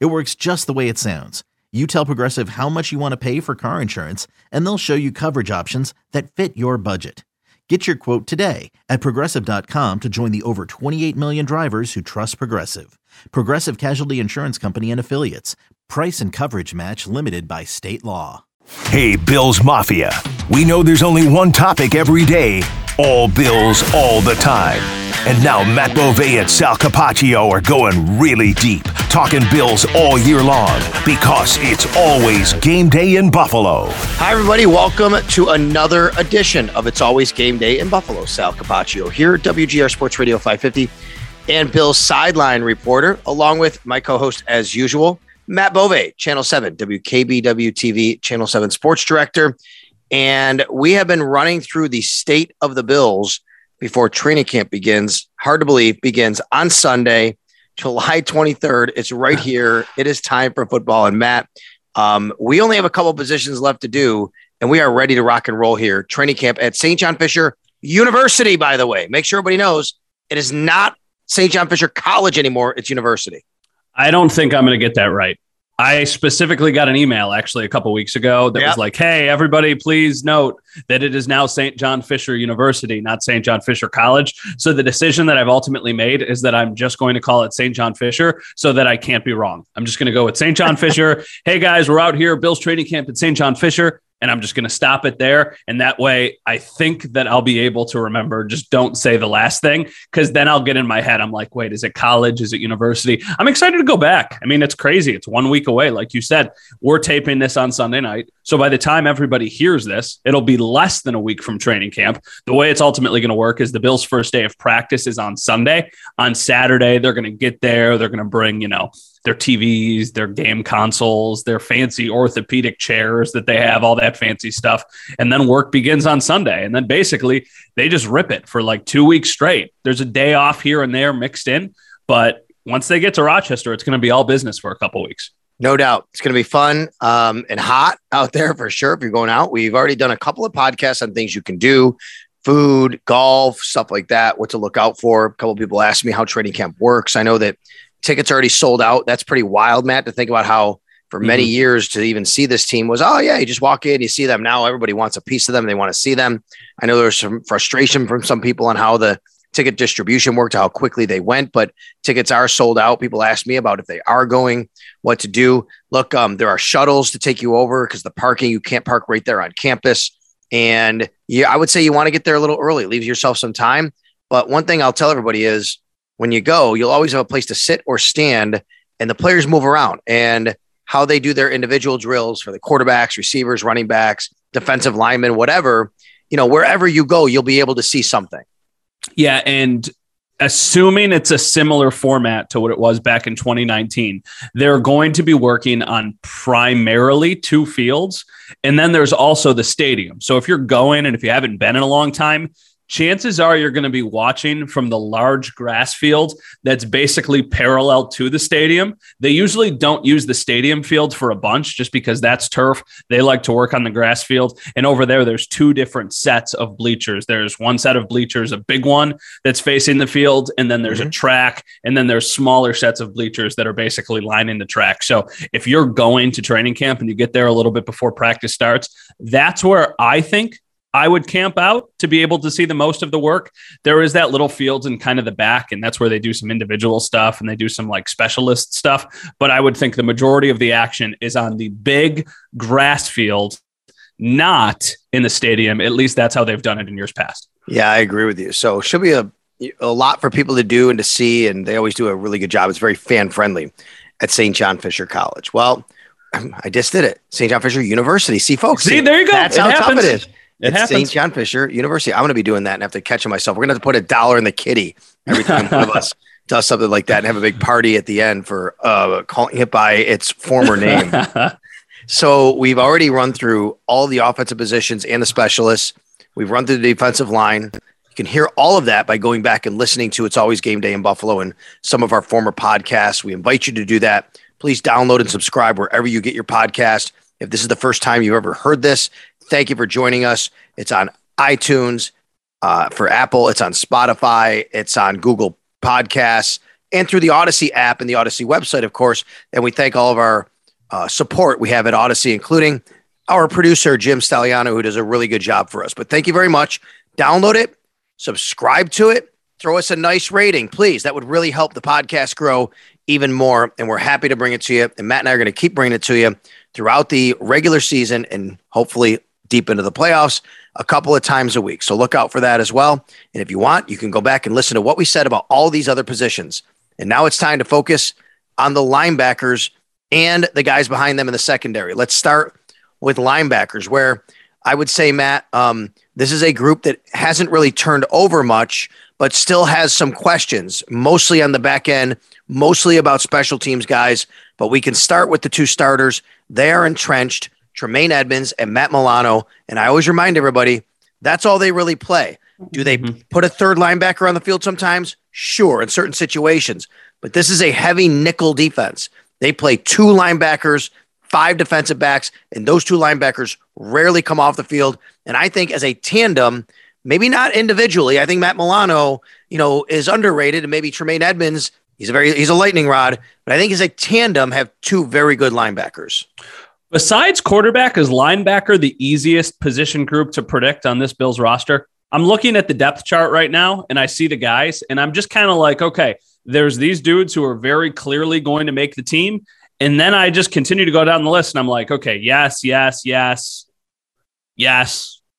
It works just the way it sounds. You tell Progressive how much you want to pay for car insurance, and they'll show you coverage options that fit your budget. Get your quote today at Progressive.com to join the over 28 million drivers who trust Progressive. Progressive Casualty Insurance Company and Affiliates. Price and coverage match limited by state law. Hey, Bills Mafia. We know there's only one topic every day. All Bills, all the time. And now Matt Bovee and Sal Capaccio are going really deep, talking Bills all year long, because it's always game day in Buffalo. Hi, everybody. Welcome to another edition of It's Always Game Day in Buffalo. Sal Capaccio here at WGR Sports Radio 550 and Bills sideline reporter, along with my co-host as usual, Matt Bovee, Channel 7, WKBW-TV, Channel 7 sports director. And we have been running through the state of the Bills before training camp begins. Hard to believe begins on Sunday, July 23rd. It's right here. It is time for football. And Matt, we only have a couple positions left to do, and we are ready to rock and roll here. Training camp at St. John Fisher University, by the way. Make sure everybody knows it is not St. John Fisher College anymore. It's university. I don't think I'm going to get that right. I specifically got an email actually a couple weeks ago that was like, hey, everybody, please note that it is now St. John Fisher University, not St. John Fisher College. So the decision that I've ultimately made is that I'm just going to call it St. John Fisher so that I can't be wrong. I'm just going to go with St. John Fisher. Hey, guys, we're out here. Bill's training camp at St. John Fisher. And I'm just going to stop it there. And that way, I think that I'll be able to remember. Just don't say the last thing, because then I'll get in my head. I'm like, wait, is it college? Is it university? I'm excited to go back. I mean, it's crazy. It's 1 week away. Like you said, we're taping this on Sunday night. So by the time everybody hears this, it'll be less than a week from training camp. The way it's ultimately going to work is the Bills' first day of practice is on Sunday. On Saturday, they're going to get there. They're going to bring, their TVs, their game consoles, their fancy orthopedic chairs that they have, all that fancy stuff. And then work begins on Sunday. And then basically they just rip it for like 2 weeks straight. There's a day off here and there mixed in. But once they get to Rochester, it's going to be all business for a couple weeks. No doubt. It's going to be fun and hot out there for sure. If you're going out, we've already done a couple of podcasts on things you can do. Food, golf, stuff like that. What to look out for. A couple of people asked me how training camp works. I know that tickets already sold out. That's pretty wild, Matt, to think about how for many years to even see this team was, oh, yeah, you just walk in, you see them. Now everybody wants a piece of them. They want to see them. I know there's some frustration from some people on how the ticket distribution worked, how quickly they went, but tickets are sold out. People ask me about if they are going, what to do. Look, there are shuttles to take you over because the parking, you can't park right there on campus. And I would say you want to get there a little early, leave yourself some time. But one thing I'll tell everybody is, when you go, you'll always have a place to sit or stand, and the players move around. And how they do their individual drills for the quarterbacks, receivers, running backs, defensive linemen, whatever, wherever you go, you'll be able to see something. Yeah, and assuming it's a similar format to what it was back in 2019, they're going to be working on primarily two fields, and then there's also the stadium. So if you're going and if you haven't been in a long time, chances are you're going to be watching from the large grass field that's basically parallel to the stadium. They usually don't use the stadium field for a bunch just because that's turf. They like to work on the grass field. And over there, there's two different sets of bleachers. There's one set of bleachers, a big one that's facing the field, and then there's a track, and then there's smaller sets of bleachers that are basically lining the track. So if you're going to training camp and you get there a little bit before practice starts, that's where I think I would camp out to be able to see the most of the work. There is that little field in kind of the back, and that's where they do some individual stuff and they do some like specialist stuff. But I would think the majority of the action is on the big grass field, not in the stadium. At least that's how they've done it in years past. Yeah, I agree with you. So it should be a lot for people to do and to see, and they always do a really good job. It's very fan-friendly at St. John Fisher College. Well, I just did it. St. John Fisher University. See, folks. See, there you go. That's how tough it is. It's St. John Fisher University. I'm going to be doing that and have to catch it myself. We're going to have to put $1 in the kitty every time one of us does something like that and have a big party at the end for calling it by its former name. So we've already run through all the offensive positions and the specialists. We've run through the defensive line. You can hear all of that by going back and listening to It's Always Game Day in Buffalo and some of our former podcasts. We invite you to do that. Please download and subscribe wherever you get your podcast. If this is the first time you've ever heard this, thank you for joining us. It's on iTunes for Apple. It's on Spotify. It's on Google Podcasts and through the Odyssey app and the Odyssey website, of course. And we thank all of our support we have at Odyssey, including our producer, Jim Stagliano, who does a really good job for us. But thank you very much. Download it. Subscribe to it. Throw us a nice rating, please. That would really help the podcast grow even more. And we're happy to bring it to you. And Matt and I are going to keep bringing it to you throughout the regular season and hopefully deep into the playoffs a couple of times a week. So look out for that as well. And if you want, you can go back and listen to what we said about all these other positions. And now it's time to focus on the linebackers and the guys behind them in the secondary. Let's start with linebackers, where I would say, Matt, this is a group that hasn't really turned over much, but still has some questions, mostly on the back end, mostly about special teams guys. But we can start with the two starters. They are entrenched, Tremaine Edmonds and Matt Milano. And I always remind everybody, that's all they really play. Do they put a third linebacker on the field sometimes? Sure, in certain situations. But this is a heavy nickel defense. They play two linebackers, five defensive backs, and those two linebackers rarely come off the field. And I think as a tandem, maybe not individually, I think Matt Milano, is underrated, and maybe Tremaine Edmonds, he's a lightning rod, but I think as a tandem have two very good linebackers. Besides quarterback, is linebacker the easiest position group to predict on this Bills roster? I'm looking at the depth chart right now, and I see the guys, and I'm just kind of like, okay, there's these dudes who are very clearly going to make the team, and then I just continue to go down the list, and I'm like, okay, yes,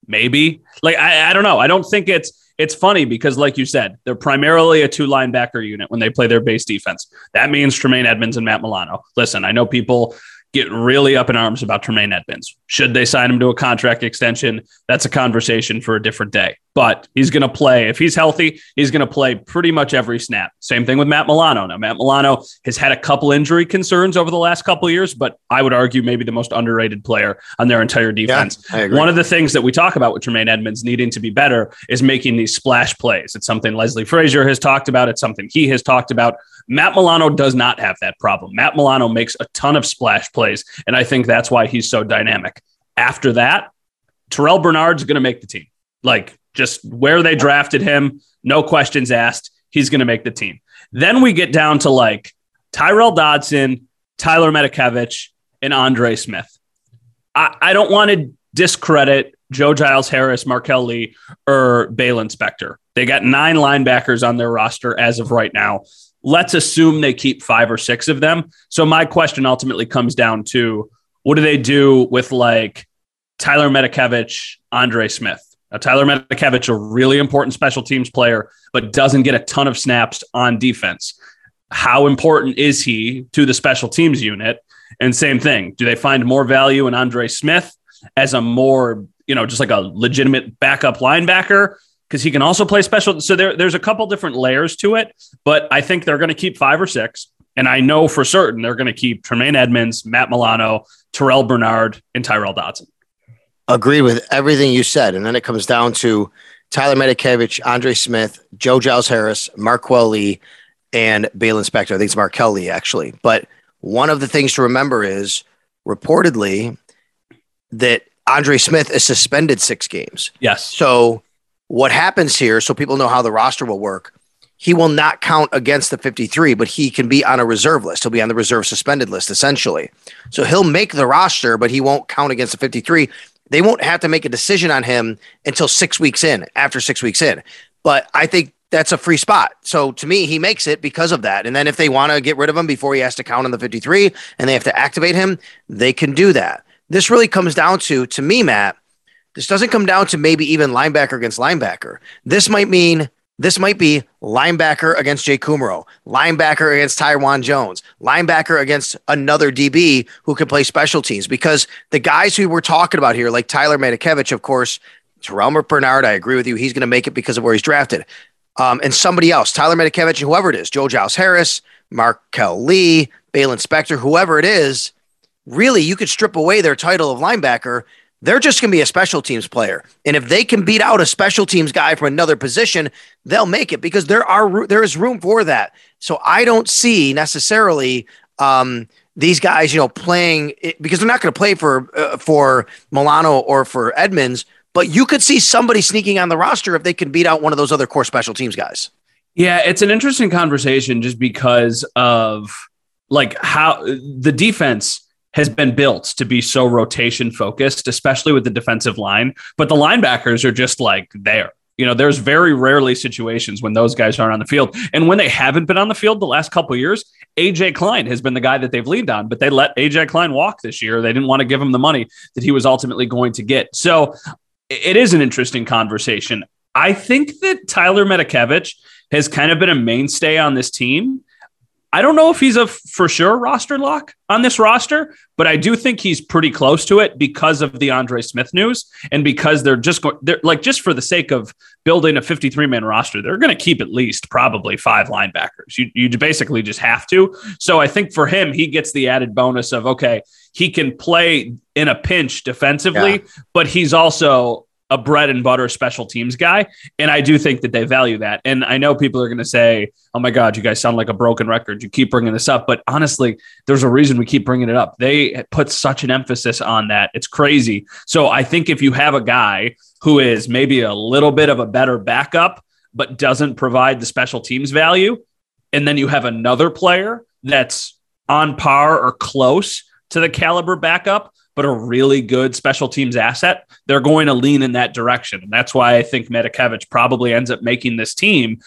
maybe. Like, I don't know. I don't think it's funny because, like you said, they're primarily a two linebacker unit when they play their base defense. That means Tremaine Edmonds and Matt Milano. Listen, I know people get really up in arms about Tremaine Edmonds. Should they sign him to a contract extension? That's a conversation for a different day. But he's going to play. If he's healthy, he's going to play pretty much every snap. Same thing with Matt Milano. Now, Matt Milano has had a couple injury concerns over the last couple of years, but I would argue maybe the most underrated player on their entire defense. Yeah, one of the things that we talk about with Tremaine Edmonds needing to be better is making these splash plays. It's something Leslie Frazier has talked about. It's something he has talked about. Matt Milano does not have that problem. Matt Milano makes a ton of splash plays, and I think that's why he's so dynamic. After that, Terrell Bernard's going to make the team. Like, just where they drafted him, no questions asked, he's going to make the team. Then we get down to, like, Tyrell Dodson, Tyler Medakovic, and Andre Smith. I don't want to discredit Joe Giles-Harris, Markell Lee, or Baylen Spector. They got 9 linebackers on their roster as of right now. Let's assume they keep 5 or 6 of them. So my question ultimately comes down to, what do they do with, like, Tyler Medakovic, Andre Smith? Now, Tyler Medakovic, a really important special teams player, but doesn't get a ton of snaps on defense. How important is he to the special teams unit? And same thing. Do they find more value in Andre Smith as a more, just like a legitimate backup linebacker? Because he can also play special. So there's a couple different layers to it, but I think they're going to keep 5 or 6. And I know for certain they're going to keep Tremaine Edmonds, Matt Milano, Terrell Bernard, and Tyrell Dodson. Agreed with everything you said. And then it comes down to Tyler Medakovic, Andre Smith, Joe Giles-Harris, Markell Lee, and Baylen Spector. I think it's Markell Lee, actually. But one of the things to remember is, reportedly, that Andre Smith is suspended 6 games. Yes. So what happens here, so people know how the roster will work, he will not count against the 53, but he can be on a reserve list. He'll be on the reserve suspended list, essentially. So he'll make the roster, but he won't count against the 53. They won't have to make a decision on him until 6 weeks in, after 6 weeks in. But I think that's a free spot. So to me, he makes it because of that. And then if they want to get rid of him before he has to count on the 53 and they have to activate him, they can do that. This really comes down to me, Matt, this doesn't come down to maybe even linebacker against linebacker. This might be linebacker against Jay Kummerow, linebacker against Tywan Jones, linebacker against another DB who can play special teams, because the guys who we're talking about here, like Tyler Medakovic, of course, Terrell Bernard, I agree with you. He's going to make it because of where he's drafted. and somebody else, Tyler Medakovic, whoever it is, Joe Giles-Harris, Markell Lee, Baylen Spector, whoever it is, really you could strip away their title of linebacker. They're just going to be a special teams player. And if they can beat out a special teams guy from another position, they'll make it because there is room for that. So I don't see necessarily these guys, playing – because they're not going to play for Milano or for Edmonds, but you could see somebody sneaking on the roster if they can beat out one of those other core special teams guys. Yeah, it's an interesting conversation just because of how the defense – has been built to be so rotation focused, especially with the defensive line. But the linebackers are just there. There's very rarely situations when those guys aren't on the field. And when they haven't been on the field the last couple of years, AJ Klein has been the guy that they've leaned on, but they let AJ Klein walk this year. They didn't want to give him the money that he was ultimately going to get. So it is an interesting conversation. I think that Tyler Medakovic has kind of been a mainstay on this team. I don't know if he's a for sure roster lock on this roster, but I do think he's pretty close to it because of the Andre Smith news and because they're just going just for the sake of building a 53-man roster, they're going to keep at least probably 5 linebackers. You basically just have to. So I think for him, he gets the added bonus of, okay, he can play in a pinch defensively, but he's also a bread and butter special teams guy. And I do think that they value that. And I know people are going to say, oh my God, you guys sound like a broken record. You keep bringing this up. But honestly, there's a reason we keep bringing it up. They put such an emphasis on that. It's crazy. So I think if you have a guy who is maybe a little bit of a better backup, but doesn't provide the special teams value, and then you have another player that's on par or close to the caliber backup, but a really good special teams asset, they're going to lean in that direction. And that's why I think Medakovic probably ends up making this team.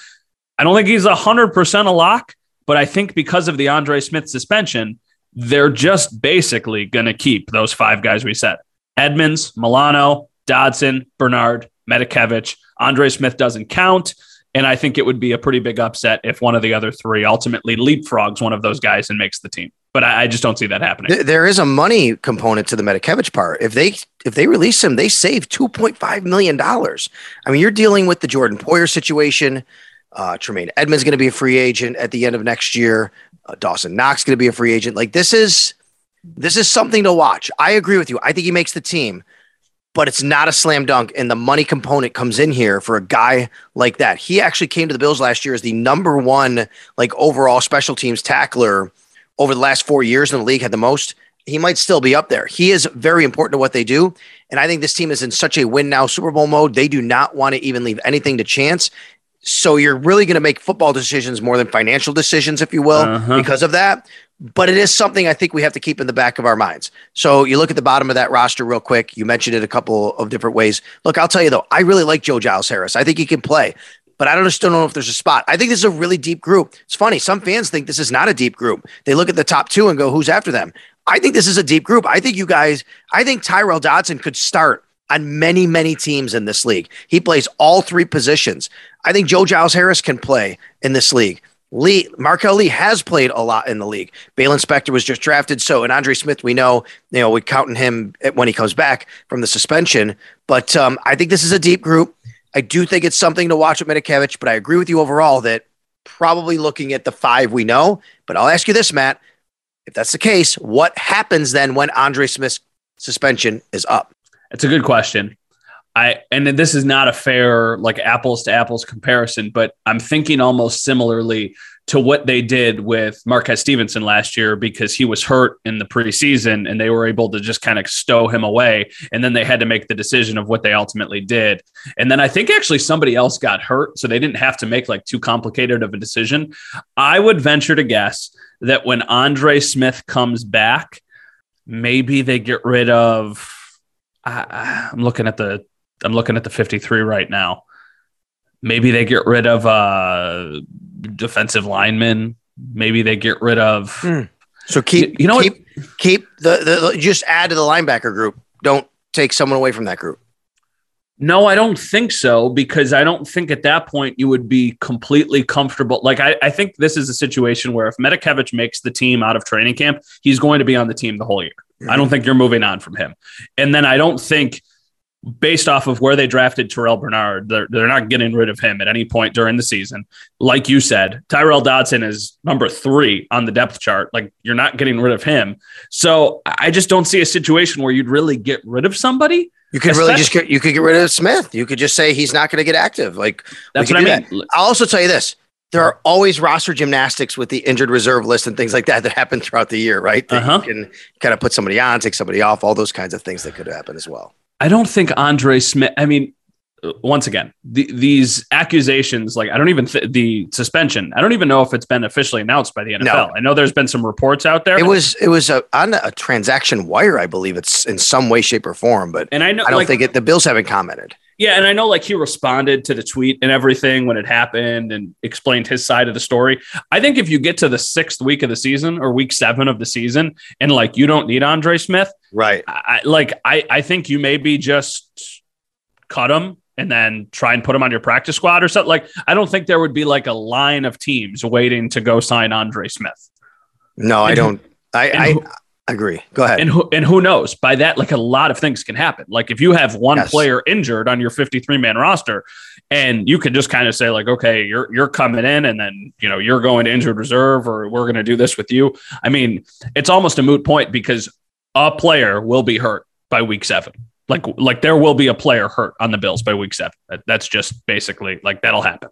I don't think he's 100% a lock, but I think because of the Andre Smith suspension, they're just basically going to keep those 5 guys we said. Edmonds, Milano, Dodson, Bernard, Medakovic. Andre Smith doesn't count. And I think it would be a pretty big upset if one of the other 3 ultimately leapfrogs one of those guys and makes the team. But I just don't see that happening. There is a money component to the Medakovic part. If they release him, they save $2.5 million. I mean, you're dealing with the Jordan Poyer situation. Tremaine Edmonds is going to be a free agent at the end of next year. Dawson Knox is going to be a free agent. This is something to watch. I agree with you. I think he makes the team, but it's not a slam dunk. And the money component comes in here for a guy like that. He actually came to the Bills last year as the number 1 overall special teams tackler over the last 4 years in the league, had the most. He might still be up there. He is very important to what they do. And I think this team is in such a win now Super Bowl mode. They do not want to even leave anything to chance. So you're really going to make football decisions more than financial decisions, if you will, because of that. But it is something I think we have to keep in the back of our minds. So you look at the bottom of that roster real quick. You mentioned it a couple of different ways. Look, I'll tell you though, I really like Joe Giles-Harris. I think he can play, but I just don't know if there's a spot. I think this is a really deep group. It's funny. Some fans think this is not a deep group. They look at the top 2 and go, who's after them? I think this is a deep group. I think Tyrell Dodson could start on many, many teams in this league. He plays all 3 positions. I think Joe Giles-Harris can play in this league. Markell Lee has played a lot in the league. Baylen Spector was just drafted. So, and Andre Smith, we know, we're counting him when he comes back from the suspension. But I think this is a deep group. I do think it's something to watch with Medakovic, but I agree with you overall that probably looking at the 5 we know. But I'll ask you this, Matt. If that's the case, what happens then when Andre Smith's suspension is up? That's a good question. And this is not a fair apples to apples comparison, but I'm thinking almost similarly to what they did with Marquez Stevenson last year because he was hurt in the preseason and they were able to just kind of stow him away. And then they had to make the decision of what they ultimately did. And then I think actually somebody else got hurt, so they didn't have to make too complicated of a decision. I would venture to guess that when Andre Smith comes back, maybe they get rid of, I'm looking at the 53 right now. Maybe they get rid of defensive linemen. Maybe they get rid of. So just add to the linebacker group. Don't take someone away from that group. No, I don't think so, because I don't think at that point you would be completely comfortable. I think this is a situation where if Medakovic makes the team out of training camp, he's going to be on the team the whole year. Mm-hmm. I don't think you're moving on from him. And then I don't think based off of where they drafted Terrell Bernard, they're not getting rid of him at any point during the season. Like you said, Tyrell Dodson is number 3 on the depth chart. Like, you're not getting rid of him. So I just don't see a situation where you'd really get rid of somebody. You could really just get, you could get rid of Smith. You could just say he's not going to get active. Like, that's what I mean. That. I'll also tell you this. There are always roster gymnastics with the injured reserve list and things like that that happen throughout the year, right? That you can kind of put somebody on, take somebody off, all those kinds of things that could happen as well. I don't think Andre Smith, I mean, once again, these accusations, like the suspension, I don't even know if it's been officially announced by the NFL. No. I know there's been some reports out there. It was on a transaction wire, I believe it's in some way, shape or form, but I don't think the Bills haven't commented. Yeah, and I know, like, he responded to the tweet and everything when it happened and explained his side of the story. I think if you get to the 6th week of the season or week 7 of the season and, like, you don't need Andre Smith, right? I think you maybe just cut him and then try and put him on your practice squad or something. Like, I don't think there would be, like, a line of teams waiting to go sign Andre Smith. No, I don't. I agree. Go ahead. And who knows? By that, like, a lot of things can happen. Like, if you have one player injured on your 53-man roster, and you can just kind of say, like, okay, you're coming in, and then, you know, you're going to injured reserve, or we're going to do this with you. I mean, it's almost a moot point because a player will be hurt by week 7. Like there will be a player hurt on the Bills by week 7. That's just basically, like, that'll happen.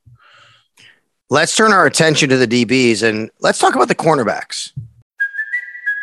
Let's turn our attention to the DBs and let's talk about the cornerbacks.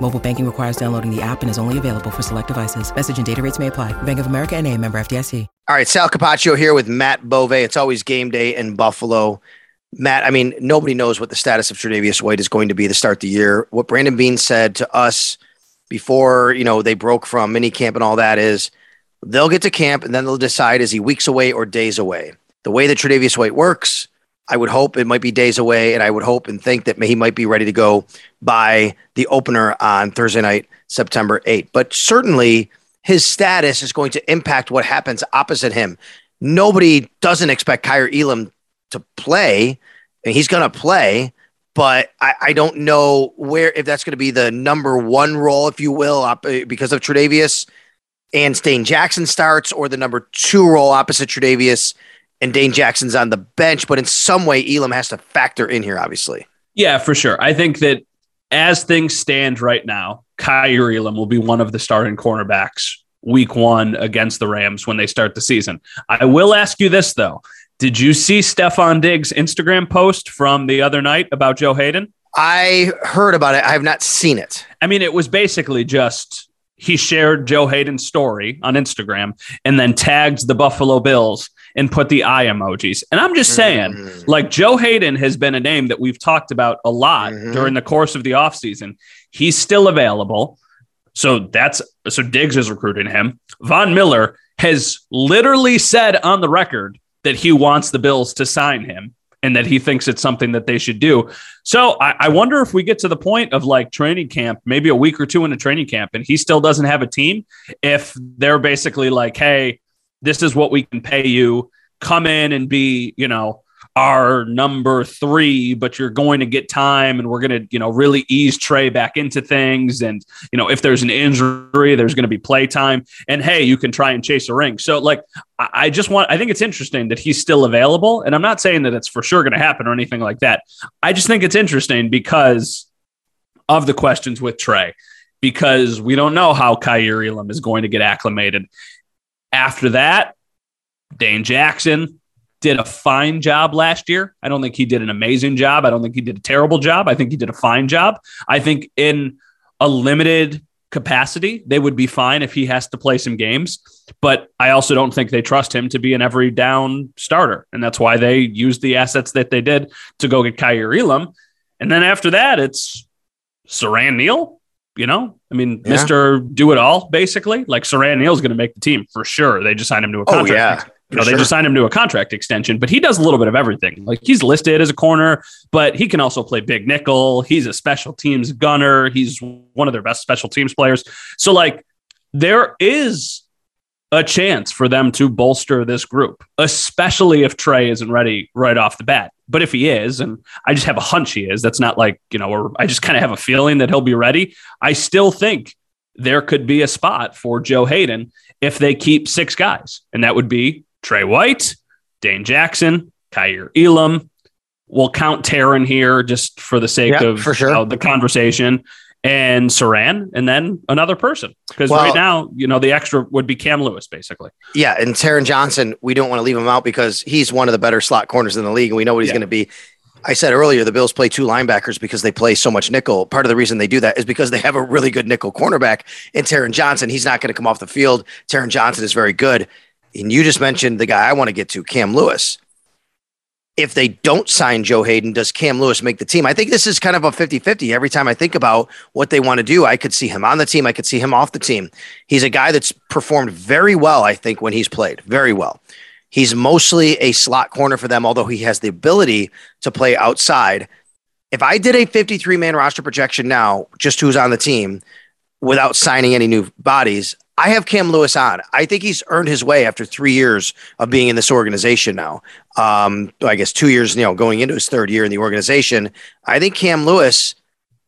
Mobile banking requires downloading the app and is only available for select devices. Message and data rates may apply. Bank of America N.A., member FDIC. All right, Sal Capaccio here with Matt Bove. It's always game day in Buffalo. Matt, I mean, nobody knows what the status of Tre'Davious White is going to be to start the year. What Brandon Bean said to us before, you know, they broke from minicamp and all that is they'll get to camp and then they'll decide, is he weeks away or days away? The way that Tre'Davious White works, I would hope it might be days away, and I would hope and think that he might be ready to go by the opener on Thursday night, September 8th. But certainly his status is going to impact what happens opposite him. Nobody doesn't expect Kyrie Elam to play, and he's going to play, but I don't know where, if that's going to be the number one role, if you will, because of Tre'Davious and Dane Jackson starts, or the number 2 role opposite Tre'Davious and Dane Jackson's on the bench, but in some way, Elam has to factor in here, obviously. Yeah, for sure. I think that as things stand right now, Kyrie Elam will be one of the starting cornerbacks week 1 against the Rams when they start the season. I will ask you this, though. Did you see Stefon Diggs' Instagram post from the other night about Joe Haden? I heard about it. I have not seen it. I mean, it was basically just he shared Joe Haden's story on Instagram and then tagged the Buffalo Bills and put the eye emojis. And I'm just saying, like, Joe Haden has been a name that we've talked about a lot during the course of the offseason. He's still available. So Diggs is recruiting him. Von Miller has literally said on the record that he wants the Bills to sign him and that he thinks it's something that they should do. So I wonder if we get to the point of, like, training camp, maybe a week or 2 into training camp, and he still doesn't have a team, if they're basically like, hey, this is what we can pay you. Come in and be, you know, our number 3, but you're going to get time, and we're going to, you know, really ease Trey back into things. And, you know, if there's an injury, there's going to be play time, and hey, you can try and chase a ring. So, like, I think it's interesting that he's still available, and I'm not saying that it's for sure going to happen or anything like that. I just think it's interesting because of the questions with Trey, because we don't know how Kyrie Elam is going to get acclimated. After that, Dane Jackson, did a fine job last year. I don't think he did an amazing job. I don't think he did a terrible job. I think he did a fine job. I think in a limited capacity, they would be fine if he has to play some games. But I also don't think they trust him to be an every down starter. And that's why they used the assets that they did to go get Kyrie Elam. And then after that, it's Siran Neal. You know, I mean, yeah. Mr. Do It All, basically. Like, Siran Neal's going to make the team for sure. They just signed him to a contract. Oh, yeah. You know, they just signed him to a contract extension, but he does a little bit of everything. Like, he's listed as a corner, but he can also play big nickel. He's a special teams gunner. He's one of their best special teams players. So, like, there is a chance for them to bolster this group, especially if Trey isn't ready right off the bat. But if he is, and I just have a hunch he is, that's not like, you know, or I just kind of have a feeling that he'll be ready. I still think there could be a spot for Joe Haden if they keep six guys, and that would be Trey White, Dane Jackson, Kyrie Elam. We'll count Taron here just for the sake of the conversation, and Siran, and then another person. Because right now, you know, the extra would be Cam Lewis, basically. Yeah, and Taron Johnson, we don't want to leave him out because he's one of the better slot corners in the league, and we know what he's going to be. I said earlier, the Bills play two linebackers because they play so much nickel. Part of the reason they do that is because they have a really good nickel cornerback in Taron Johnson. He's not going to come off the field. Taron Johnson is very good. And you just mentioned the guy I want to get to, Cam Lewis. If they don't sign Joe Haden, does Cam Lewis make the team? I think this is kind of a 50-50. Every time I think about what they want to do, I could see him on the team. I could see him off the team. He's a guy that's performed very well, I think, when he's played. Very well. He's mostly a slot corner for them, although he has the ability to play outside. If I did a 53-man roster projection now, just who's on the team, without signing any new bodies, I have Cam Lewis on. I think he's earned his way after 3 years of being in this organization now. I guess 2 years, you know, going into his third year in the organization. I think Cam Lewis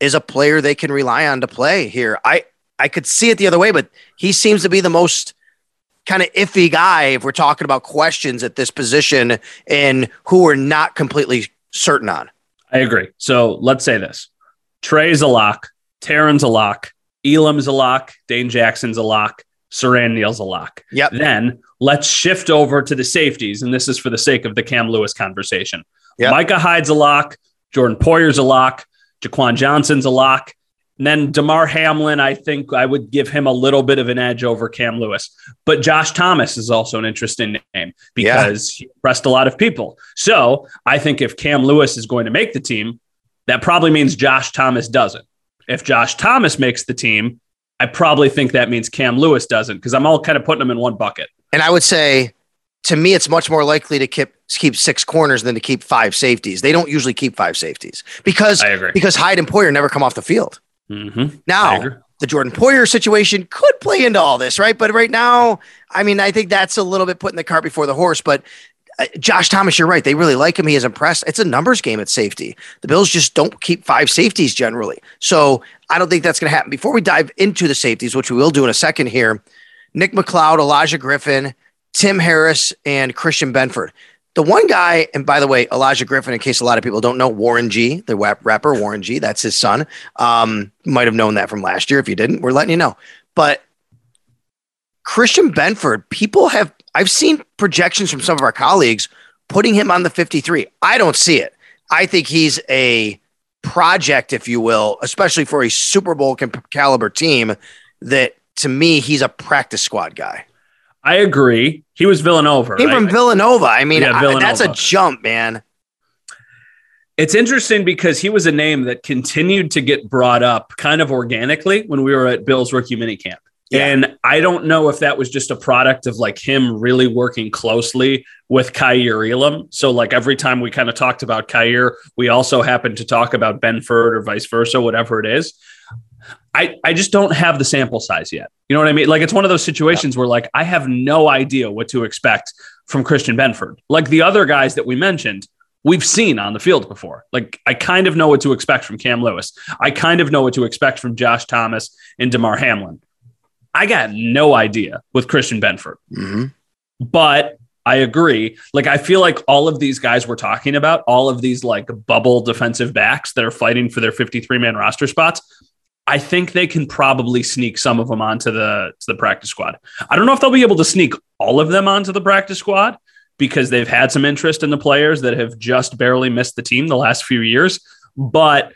is a player they can rely on to play here. I could see it the other way, but he seems to be the most kind of iffy guy if we're talking about questions at this position and who we're not completely certain on. I agree. So let's say this. Trey's a lock. Taron's a lock. Elam's a lock, Dane Jackson's a lock, Siran Neal's a lock. Yep. Then let's shift over to the safeties, and this is for the sake of the Cam Lewis conversation. Yep. Micah Hyde's a lock, Jordan Poyer's a lock, Jaquan Johnson's a lock, and then Damar Hamlin, I think I would give him a little bit of an edge over Cam Lewis. But Josh Thomas is also an interesting name because he impressed a lot of people. So I think if Cam Lewis is going to make the team, that probably means Josh Thomas doesn't. If Josh Thomas makes the team, I probably think that means Cam Lewis doesn't, because I'm all kind of putting them in one bucket. And I would say, to me, it's much more likely to keep six corners than to keep five safeties. They don't usually keep five safeties because Hyde and Poyer never come off the field. Mm-hmm. Now, the Jordan Poyer situation could play into all this, right? But right now, I mean, I think that's a little bit putting the cart before the horse, but Josh Thomas, you're right. They really like him. He is impressed. It's a numbers game at safety. The Bills just don't keep five safeties generally. So I don't think that's going to happen. Before we dive into the safeties, which we will do in a second here, Nick McLeod, Elijah Griffin, Tim Harris, and Christian Benford. The one guy, and by the way, Elijah Griffin, in case a lot of people don't know, Warren G, the rapper Warren G, that's his son. Might have known that from last year. If you didn't, we're letting you know. But Christian Benford, I've seen projections from some of our colleagues putting him on the 53. I don't see it. I think he's a project, if you will, especially for a Super Bowl caliber team, that to me, he's a practice squad guy. I agree. He was Villanova. Came from Villanova. I mean, Villanova. That's a jump, man. It's interesting because he was a name that continued to get brought up kind of organically when we were at Bill's rookie minicamp. Yeah. And I don't know if that was just a product of like him really working closely with Kyrie Elam. So like every time we kind of talked about Kyrie, we also happened to talk about Benford or vice versa, whatever it is. I just don't have the sample size yet. You know what I mean? Like it's one of those situations where like I have no idea what to expect from Christian Benford. Like the other guys that we mentioned, we've seen on the field before. Like I kind of know what to expect from Cam Lewis. I kind of know what to expect from Josh Thomas and Damar Hamlin. I got no idea with Christian Benford, but I agree. Like, I feel like all of these guys we're talking about, all of these like bubble defensive backs that are fighting for their 53-man roster spots, I think they can probably sneak some of them onto the practice squad. I don't know if they'll be able to sneak all of them onto the practice squad because they've had some interest in the players that have just barely missed the team the last few years. But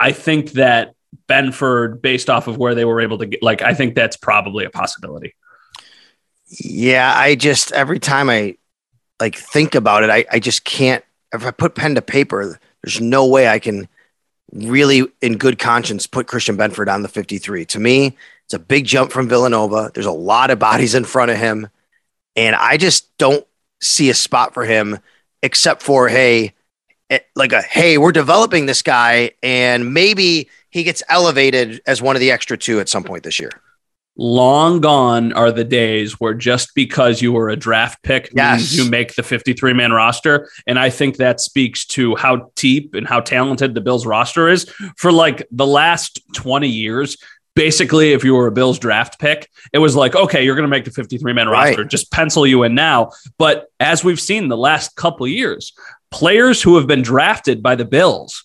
I think that Benford, based off of where they were able to get, like, I think that's probably a possibility. Yeah. I just, every time I like think about it, I just can't, if I put pen to paper, there's no way I can really in good conscience put Christian Benford on the 53. To me, it's a big jump from Villanova. There's a lot of bodies in front of him. And I just don't see a spot for him except for, hey, we're developing this guy and maybe he gets elevated as one of the extra two at some point this year. Long gone are the days where just because you were a draft pick, yes, you make the 53-man roster. And I think that speaks to how deep and how talented the Bills roster is. For like the last 20 years, basically, if you were a Bills draft pick, it was like, okay, you're going to make the 53-man roster. Just pencil you in now. But as we've seen the last couple of years, players who have been drafted by the Bills,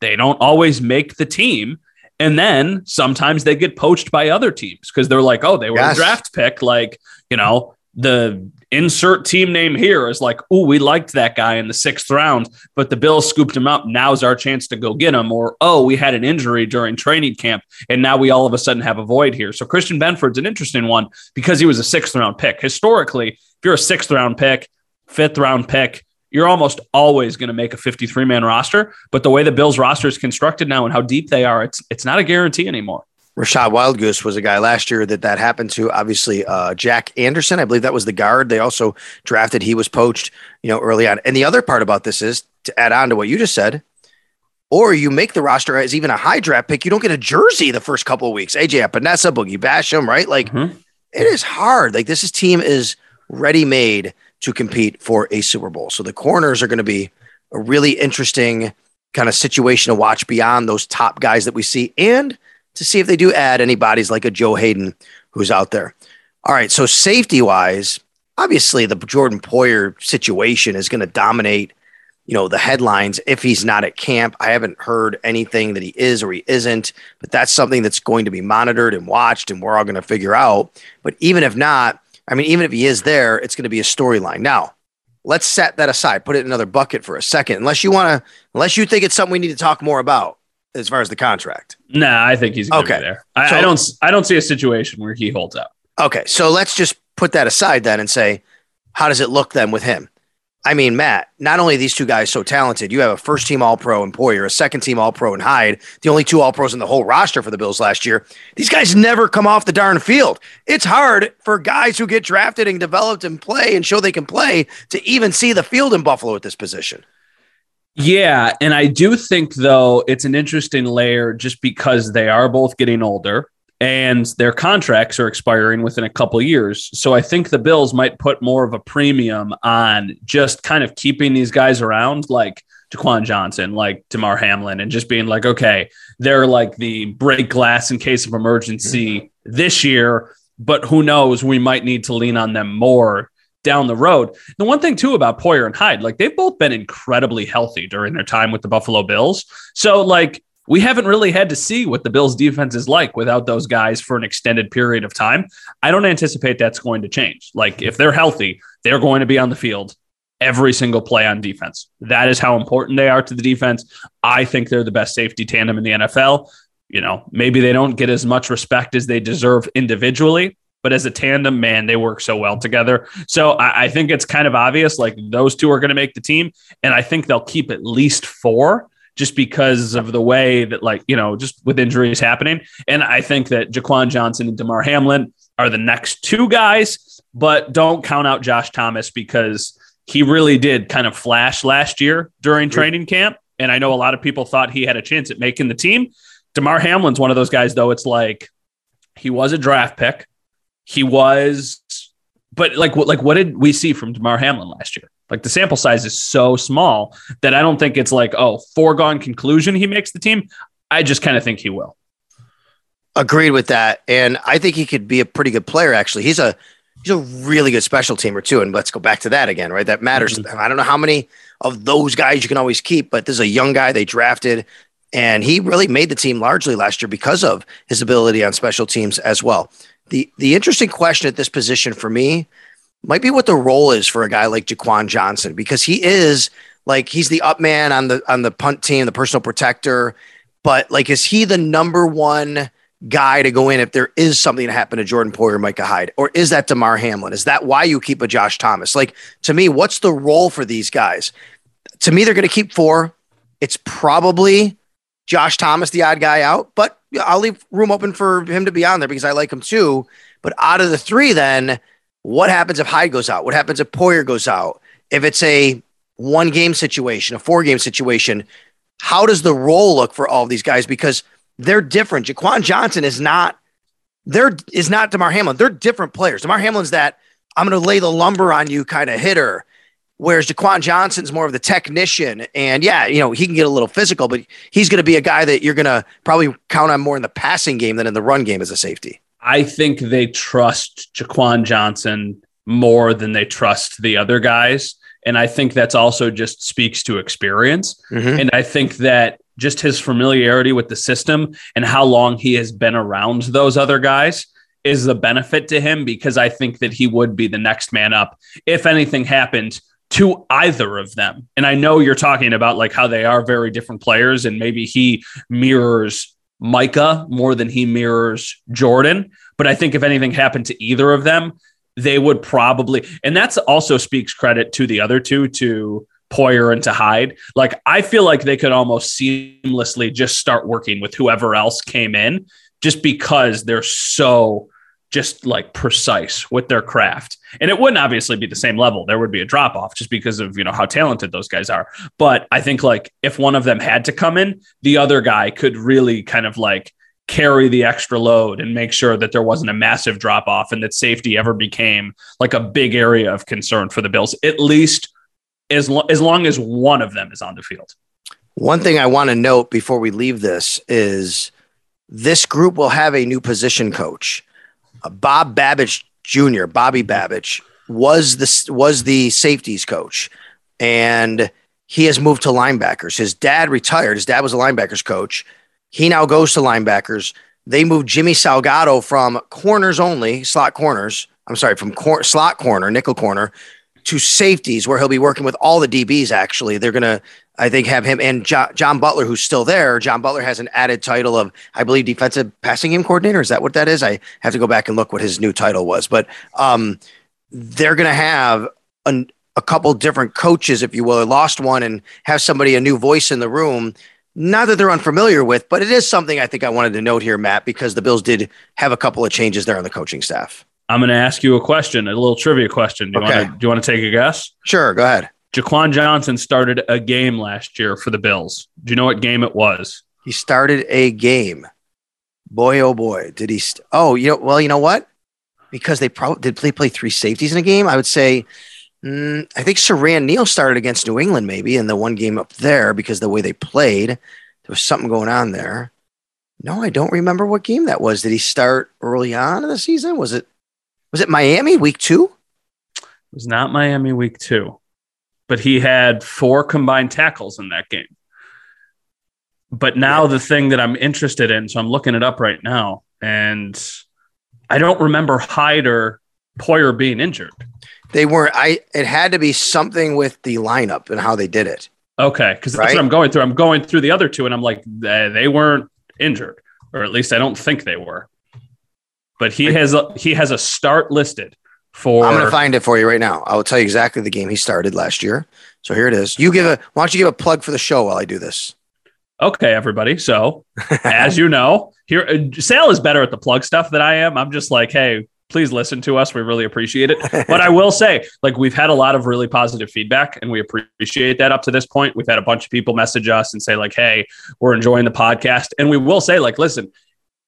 they don't always make the team. And then sometimes they get poached by other teams because they're like, oh, they were a draft pick. Like, you know, the insert team name here is like, oh, we liked that guy in the 6th round, but the Bills scooped him up. Now's our chance to go get him. Or, oh, we had an injury during training camp, and now we all of a sudden have a void here. So Christian Benford's an interesting one because he was a 6th round pick. Historically, if you're a 6th round pick, 5th round pick, you're almost always going to make a 53-man roster. But the way the Bills roster is constructed now and how deep they are, it's not a guarantee anymore. Rashad Wildgoose was a guy last year that happened to. Obviously, Jack Anderson, I believe that was the guard they also drafted. He was poached, early on. And the other part about this is, to add on to what you just said, or you make the roster as even a high draft pick, you don't get a jersey the first couple of weeks. AJ Epinesa, Boogie Basham, right? Like, It is hard. Like, this team is ready-made to compete for a Super Bowl. So the corners are going to be a really interesting kind of situation to watch beyond those top guys that we see, and to see if they do add any bodies like a Joe Haden who's out there. All right, so safety-wise, obviously the Jordan Poyer situation is going to dominate, the headlines if he's not at camp. I haven't heard anything that he is or he isn't, but that's something that's going to be monitored and watched, and we're all going to figure out. But even if not, even if he is there, it's going to be a storyline. Now, let's set that aside, put it in another bucket for a second, unless you think it's something we need to talk more about as far as the contract. Nah, I think he's going to be there. I don't see a situation where he holds out. Okay. So let's just put that aside then and say, how does it look then with him? Matt, not only are these two guys so talented, you have a first-team All-Pro in Poyer, a second-team All-Pro in Hyde, the only two All-Pros in the whole roster for the Bills last year. These guys never come off the darn field. It's hard for guys who get drafted and developed and play and show they can play to even see the field in Buffalo at this position. Yeah, and I do think, though, it's an interesting layer just because they are both getting older and their contracts are expiring within a couple of years. So I think the Bills might put more of a premium on just kind of keeping these guys around, like Jaquan Johnson, like Damar Hamlin, and just being like, okay, they're like the break glass in case of emergency this year, but who knows, we might need to lean on them more down the road. The one thing too about Poyer and Hyde, like they've both been incredibly healthy during their time with the Buffalo Bills. So like, we haven't really had to see what the Bills defense is like without those guys for an extended period of time. I don't anticipate that's going to change. Like if they're healthy, they're going to be on the field every single play on defense. That is how important they are to the defense. I think they're the best safety tandem in the NFL. Maybe they don't get as much respect as they deserve individually, but as a tandem, man, they work so well together. So I think it's kind of obvious, like those two are going to make the team. And I think they'll keep at least 4, just because of the way that, just with injuries happening. And I think that Jaquan Johnson and Damar Hamlin are the next two guys, but don't count out Josh Thomas because he really did kind of flash last year during training camp. And I know a lot of people thought he had a chance at making the team. Damar Hamlin's one of those guys, though. It's like he was a draft pick. But like what did we see from Damar Hamlin last year? Like the sample size is so small that I don't think it's like, oh, foregone conclusion he makes the team. I just kind of think he will. Agreed with that. And I think he could be a pretty good player, actually. He's a really good special teamer, too. And let's go back to that again, right? That matters to them. I don't know how many of those guys you can always keep, but this is a young guy they drafted, and he really made the team largely last year because of his ability on special teams as well. The interesting question at this position for me might be what the role is for a guy like Jaquan Johnson, because he is like, he's the up man on the punt team, the personal protector, but like, is he the number one guy to go in if there is something to happen to Jordan Poyer, Micah Hyde, or is that Damar Hamlin? Is that why you keep a Josh Thomas? Like, to me, what's the role for these guys? To me, they're going to keep four. It's probably Josh Thomas, the odd guy out, but I'll leave room open for him to be on there because I like him too. But out of the three, then what happens if Hyde goes out? What happens if Poyer goes out? If it's a 1-game situation, a 4-game situation, how does the role look for all of these guys? Because they're different. Jaquan Johnson is not Damar Hamlin. They're different players. Damar Hamlin's that I'm going to lay the lumber on you kind of hitter, whereas Jaquan Johnson's more of the technician. And yeah, you know, he can get a little physical, but he's going to be a guy that you're going to probably count on more in the passing game than in the run game as a safety. I think they trust Jaquan Johnson more than they trust the other guys. And I think that's also just speaks to experience. Mm-hmm. And I think that just his familiarity with the system and how long he has been around those other guys is the benefit to him, because I think that he would be the next man up if anything happened to either of them. And I know you're talking about like how they are very different players, and maybe he mirrors Micah more than he mirrors Jordan. But I think if anything happened to either of them, they would probably, and that's also speaks credit to the other two, to Poyer and to Hyde. Like, I feel like they could almost seamlessly just start working with whoever else came in, just because they're so just like precise with their craft. And it wouldn't obviously be the same level. There would be a drop off just because of, you know, how talented those guys are. But I think like if one of them had to come in, the other guy could really kind of like carry the extra load and make sure that there wasn't a massive drop off and that safety ever became like a big area of concern for the Bills, at least as long as one of them is on the field. One thing I want to note before we leave this is this group will have a new position coach. Bob Babbage Jr., Bobby Babbage, was the safeties coach, and he has moved to linebackers. His dad retired. His dad was a linebackers coach. He now goes to linebackers. They moved Jimmy Salgado from corners only, slot corner, nickel corner, to safeties, where he'll be working with all the DBs. Actually, they're going to, I think, have him and John Butler, who's still there. John Butler has an added title of, I believe, defensive passing game coordinator. Is that what that is? I have to go back and look what his new title was. But they're going to have a couple different coaches, if you will. I lost one and have somebody, a new voice in the room. Not that they're unfamiliar with, but it is something I think I wanted to note here, Matt, because the Bills did have a couple of changes there on the coaching staff. I'm going to ask you a question, a little trivia question. Do you want to take a guess? Sure, go ahead. Jaquan Johnson started a game last year for the Bills. Do you know what game it was? He started a game. Boy, oh boy, did he! You know what? Because they did play three safeties in a game. I would say, I think Siran Neal started against New England, maybe in the one game up there, because the way they played, there was something going on there. No, I don't remember what game that was. Did he start early on in the season? Was it Miami week 2? It was not Miami week 2, but he had 4 combined tackles in that game. But now the thing that I'm interested in, so I'm looking it up right now, and I don't remember Hyde or Poyer being injured. They weren't. It had to be something with the lineup and how they did it. Okay, because that's what I'm going through. I'm going through the other two, and I'm like, they weren't injured, or at least I don't think they were. But he has a start listed for. I'm going to find it for you right now. I will tell you exactly the game he started last year. So here it is. Why don't you give a plug for the show while I do this? Okay, everybody. So as you know, here Sal is better at the plug stuff than I am. I'm just like, hey, please listen to us. We really appreciate it. But I will say, like, we've had a lot of really positive feedback, and we appreciate that up to this point. We've had a bunch of people message us and say, like, hey, we're enjoying the podcast. And we will say, like, listen,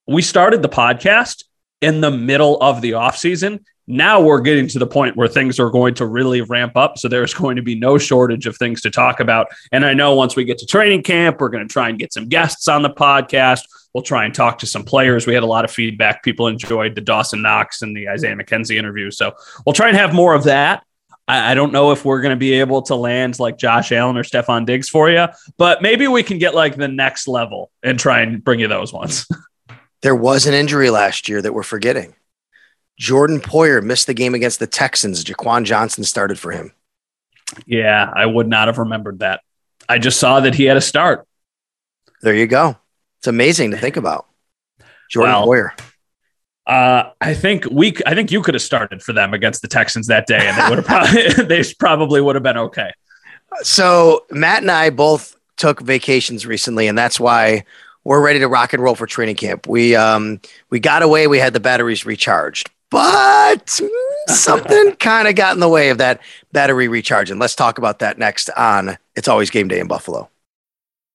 we started the podcast in the middle of the offseason. Now we're getting to the point where things are going to really ramp up. So there's going to be no shortage of things to talk about. And I know once we get to training camp, we're going to try and get some guests on the podcast. We'll try and talk to some players. We had a lot of feedback. People enjoyed the Dawson Knox and the Isaiah McKenzie interview. So we'll try and have more of that. I don't know if we're going to be able to land like Josh Allen or Stephon Diggs for you, but maybe we can get like the next level and try and bring you those ones. There was an injury last year that we're forgetting. Jordan Poyer missed the game against the Texans. Jaquan Johnson started for him. Yeah, I would not have remembered that. I just saw that he had a start. There you go. It's amazing to think about. Jordan Poyer. I think you could have started for them against the Texans that day, and they would have probably would have been okay. So Matt and I both took vacations recently, and that's why we're ready to rock and roll for training camp. We got away. We had the batteries recharged, but something kind of got in the way of that battery recharging. Let's talk about that next on It's Always Game Day in Buffalo.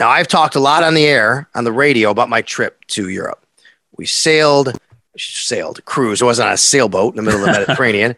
Now, I've talked a lot on the air, on the radio, about my trip to Europe. We cruise. It wasn't on a sailboat in the middle of the Mediterranean.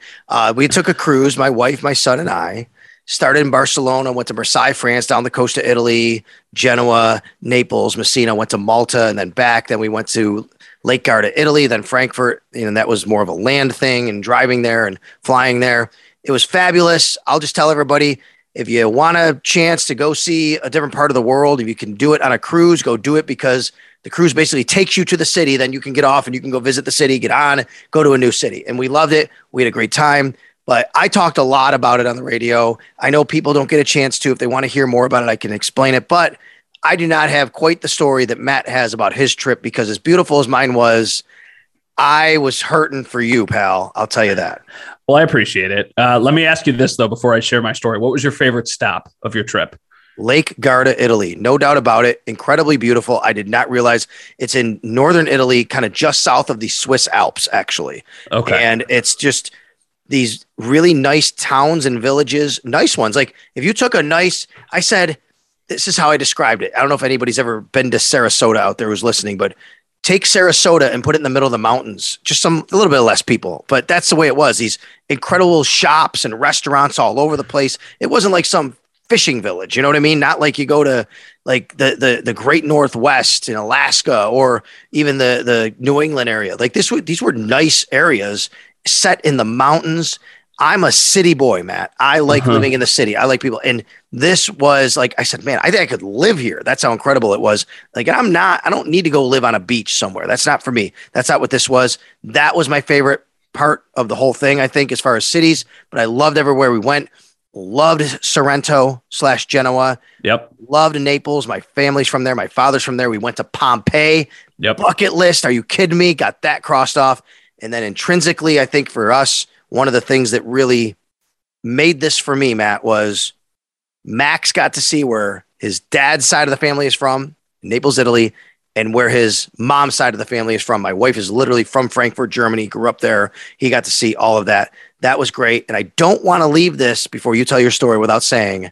We took a cruise, my wife, my son, and I. Started in Barcelona, went to Marseille, France, down the coast to Italy, Genoa, Naples, Messina, went to Malta, and then back. Then we went to Lake Garda, Italy, then Frankfurt. And that was more of a land thing, and driving there and flying there. It was fabulous. I'll just tell everybody, if you want a chance to go see a different part of the world, if you can do it on a cruise, go do it, because the cruise basically takes you to the city. Then you can get off and you can go visit the city, get on, go to a new city. And we loved it. We had a great time. But I talked a lot about it on the radio. I know people don't get a chance to. If they want to hear more about it, I can explain it. But I do not have quite the story that Matt has about his trip, because as beautiful as mine was, I was hurting for you, pal. I'll tell you that. Well, I appreciate it. Let me ask you this, though, before I share my story. What was your favorite stop of your trip? Lake Garda, Italy. No doubt about it. Incredibly beautiful. I did not realize it's in northern Italy, kind of just south of the Swiss Alps, actually. Okay. And it's just these really nice towns and villages, nice ones. Like if you took a nice, I said, this is how I described it. I don't know if anybody's ever been to Sarasota out there who's listening, but take Sarasota and put it in the middle of the mountains, just a little bit less people. But that's the way it was. These incredible shops and restaurants all over the place. It wasn't like some fishing village. You know what I mean? Not like you go to like the Great Northwest in Alaska, or even the New England area. Like these were nice areas set in the mountains. I'm a city boy, Matt. I like living in the city. I like people. And this was like, I said, man, I think I could live here. That's how incredible it was. Like, I don't need to go live on a beach somewhere. That's not for me. That's not what this was. That was my favorite part of the whole thing, I think, as far as cities, but I loved everywhere we went. Loved Sorrento/Genoa. Yep. Loved Naples. My family's from there. My father's from there. We went to Pompeii. Yep. Bucket list. Are you kidding me? Got that crossed off. And then intrinsically, I think for us, one of the things that really made this for me, Matt, was Max got to see where his dad's side of the family is from, Naples, Italy, and where his mom's side of the family is from. My wife is literally from Frankfurt, Germany, grew up there. He got to see all of that. That was great. And I don't want to leave this before you tell your story without saying,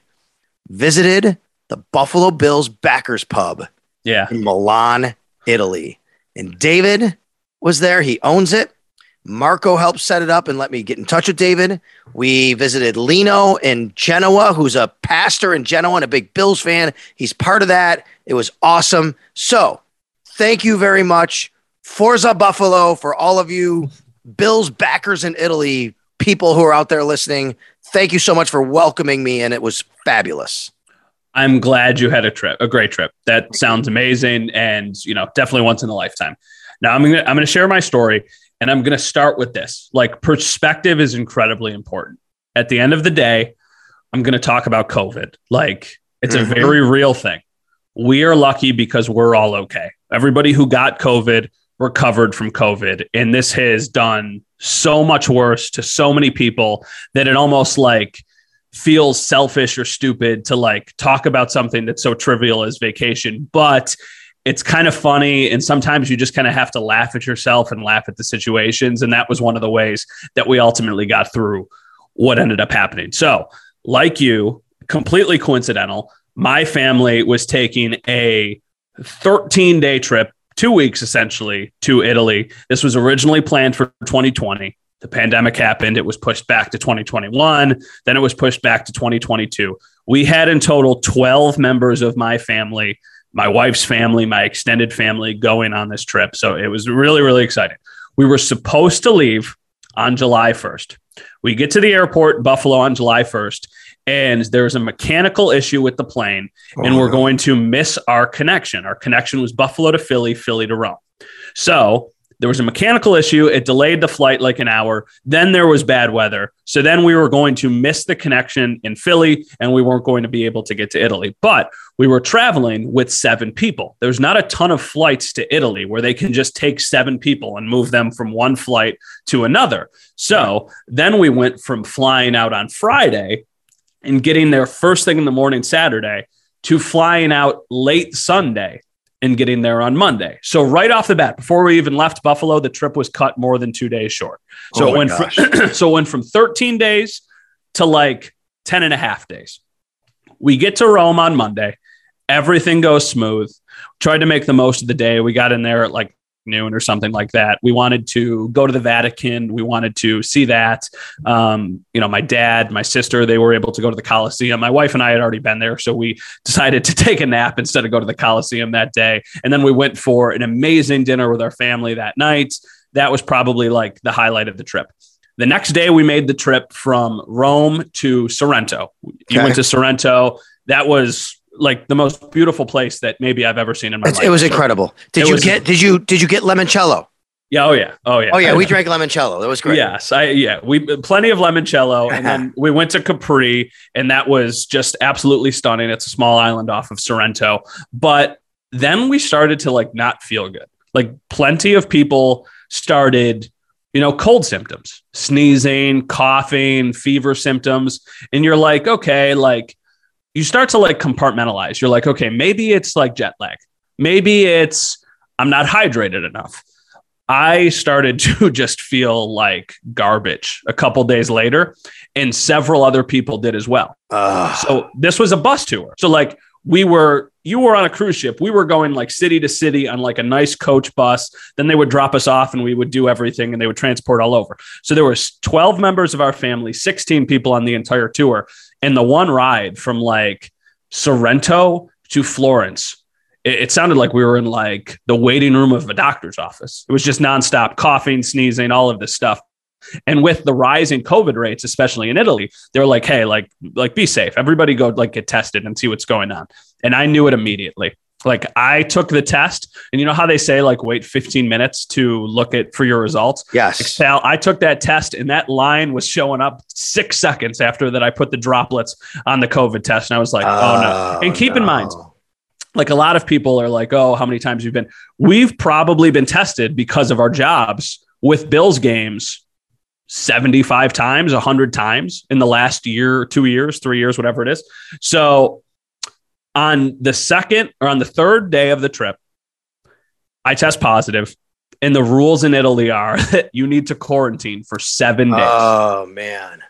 visited the Buffalo Bills Backers Pub in Milan, Italy. And David was there. He owns it. Marco helped set it up and let me get in touch with David. We visited Lino in Genoa, who's a pastor in Genoa and a big Bills fan. He's part of that. It was awesome. So thank you very much. Forza Buffalo for all of you Bills backers in Italy, people who are out there listening. Thank you so much for welcoming me, and it was fabulous. I'm glad you had a great trip. That sounds amazing, and definitely once in a lifetime. Now I'm gonna share my story. And I'm going to start with this. Like, perspective is incredibly important. At the end of the day, I'm going to talk about COVID. Like, it's a very real thing. We are lucky because we're all okay. Everybody who got COVID recovered from COVID, and this has done so much worse to so many people that it almost like feels selfish or stupid to like talk about something that's so trivial as vacation, but it's kind of funny. And sometimes you just kind of have to laugh at yourself and laugh at the situations. And that was one of the ways that we ultimately got through what ended up happening. So like you, completely coincidental, my family was taking a 13-day trip, 2 weeks essentially, to Italy. This was originally planned for 2020. The pandemic happened. It was pushed back to 2021. Then it was pushed back to 2022. We had in total 12 members of my family, my wife's family, my extended family, going on this trip. So it was really, really exciting. We were supposed to leave on July 1st. We get to the airport in Buffalo on July 1st, and there's a mechanical issue with the plane, and we're going to miss our connection. Our connection was Buffalo to Philly, Philly to Rome. So there was a mechanical issue. It delayed the flight like an hour. Then there was bad weather. So then we were going to miss the connection in Philly, and we weren't going to be able to get to Italy. But we were traveling with seven people. There's not a ton of flights to Italy where they can just take seven people and move them from one flight to another. So then we went from flying out on Friday and getting there first thing in the morning Saturday to flying out late Sunday and getting there on Monday. So right off the bat, before we even left Buffalo, the trip was cut more than 2 days short. So it went from 13 days to like 10 and a half days. We get to Rome on Monday. Everything goes smooth. Tried to make the most of the day. We got in there at like noon or something like that. We wanted to go to the Vatican. We wanted to see that. My dad, my sister, they were able to go to the Colosseum. My wife and I had already been there, so we decided to take a nap instead of go to the Colosseum that day. And then we went for an amazing dinner with our family that night. That was probably like the highlight of the trip. The next day we made the trip from Rome to Sorrento. You went to Sorrento. That was like the most beautiful place that maybe I've ever seen in my life. It was incredible. Did you get limoncello? Yeah. Oh yeah. We drank limoncello. That was great. Yes. We plenty of limoncello, and then we went to Capri, and that was just absolutely stunning. It's a small island off of Sorrento, but then we started to like not feel good. Like plenty of people started, cold symptoms, sneezing, coughing, fever symptoms. And you're like, okay, like, you start to like compartmentalize. You're like, okay, maybe it's like jet lag. Maybe it's I'm not hydrated enough. I started to just feel like garbage a couple days later, and several other people did as well. So this was a bus tour. So like you were on a cruise ship. We were going like city to city on like a nice coach bus. Then they would drop us off and we would do everything, and they would transport all over. So there was 12 members of our family, 16 people on the entire tour. And the one ride from like Sorrento to Florence, it sounded like we were in like the waiting room of a doctor's office. It was just nonstop coughing, sneezing, all of this stuff. And with the rise in COVID rates, especially in Italy, they were like, hey, like be safe. Everybody go like get tested and see what's going on. And I knew it immediately. Like I took the test, and you know how they say like wait 15 minutes to look at for your results. Yes. Excel. I took that test, and that line was showing up 6 seconds after that I put the droplets on the COVID test. And I was like, oh no. And keep in mind, like a lot of people are like, oh, how many times you've been, we've probably been tested because of our jobs with Bills games 75 times, 100 times in the last year, 2 years, 3 years, whatever it is. So on the third day of the trip, I test positive, and the rules in Italy are that you need to quarantine for 7 days. Oh man.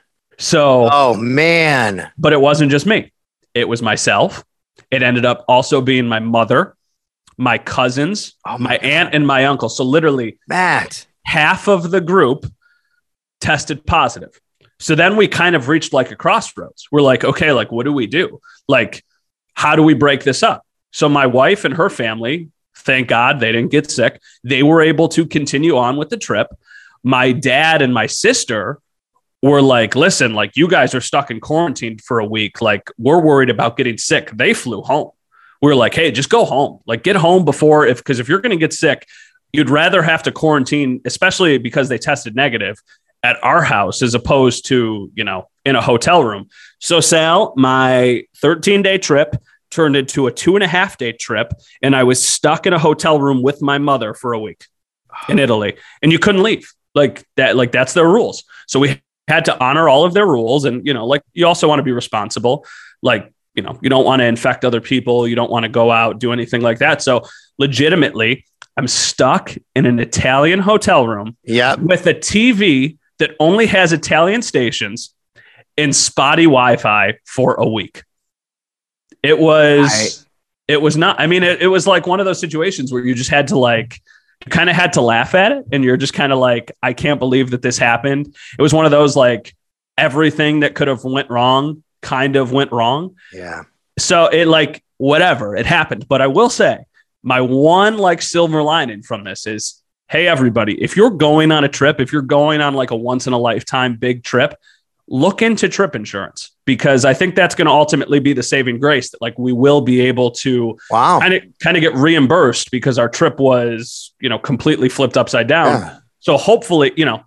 But it wasn't just me. It was myself. It ended up also being my mother, my cousins, my aunt, and my uncle. So literally Matt, half of the group tested positive. So then we kind of reached like a crossroads. We're like, okay, like, what do we do? Like, how do we break this up? So my wife and her family, thank God they didn't get sick. They were able to continue on with the trip. My dad and my sister were like, listen, like you guys are stuck in quarantine for a week. Like we're worried about getting sick. They flew home. We were like, hey, just go home. Like get home because if you're going to get sick, you'd rather have to quarantine, especially because they tested negative at our house as opposed to, in a hotel room. So Sal, my 13-day trip turned into a 2.5-day trip, and I was stuck in a hotel room with my mother for a week. in Italy, and you couldn't leave like that. Like that's their rules. So we had to honor all of their rules. And, you know, like you also want to be responsible. Like, you know, you don't want to infect other people. You don't want to go out, do anything like that. So legitimately, I'm stuck in an Italian hotel room with a TV that only has Italian stations and spotty Wi-Fi for a week. It was not. I mean, it was like one of those situations where you just had to like, you kind of had to laugh at it, and you're just kind of like, I can't believe that this happened. It was one of those like everything that could have went wrong kind of went wrong. Yeah. So it like whatever it happened, but I will say my one like silver lining from this is, hey everybody, if you're going on a trip, if you're going on like a once in a lifetime big trip, look into trip insurance, because I think that's going to ultimately be the saving grace that like we will be able to kind of get reimbursed because our trip was, you know, completely flipped upside down. Yeah. So hopefully, you know,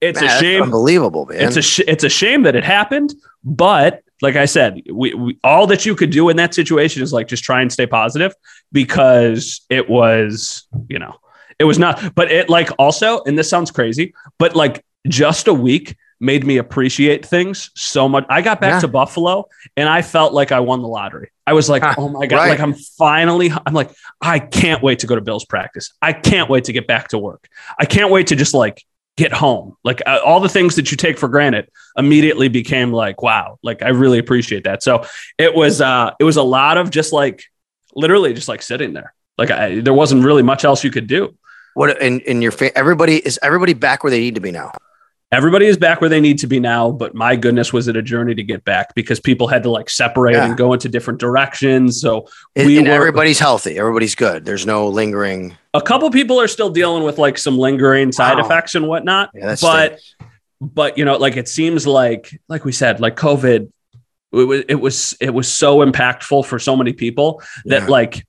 it's a shame. Unbelievable, man. It's a shame that it happened. But like I said, we all that you could do in that situation is like just try and stay positive, because it was, you know, it was not. But it like also, and this sounds crazy, but like just a week made me appreciate things so much. I got back to Buffalo and I felt like I won the lottery. I was like, oh my God, like I'm like, I can't wait to go to Bills practice. I can't wait to get back to work. I can't wait to just like get home. Like all the things that you take for granted immediately became like, wow, like I really appreciate that. So it was a lot of just like, literally just like sitting there. Like there wasn't really much else you could do. What in your everybody back where they need to be now? Everybody is back where they need to be now, but my goodness, was it a journey to get back, because people had to like separate and go into different directions. So everybody's healthy. Everybody's good. There's no lingering. A couple people are still dealing with like some lingering side effects and whatnot, but you know, like, it seems like we said, like COVID, it was so impactful for so many people that like,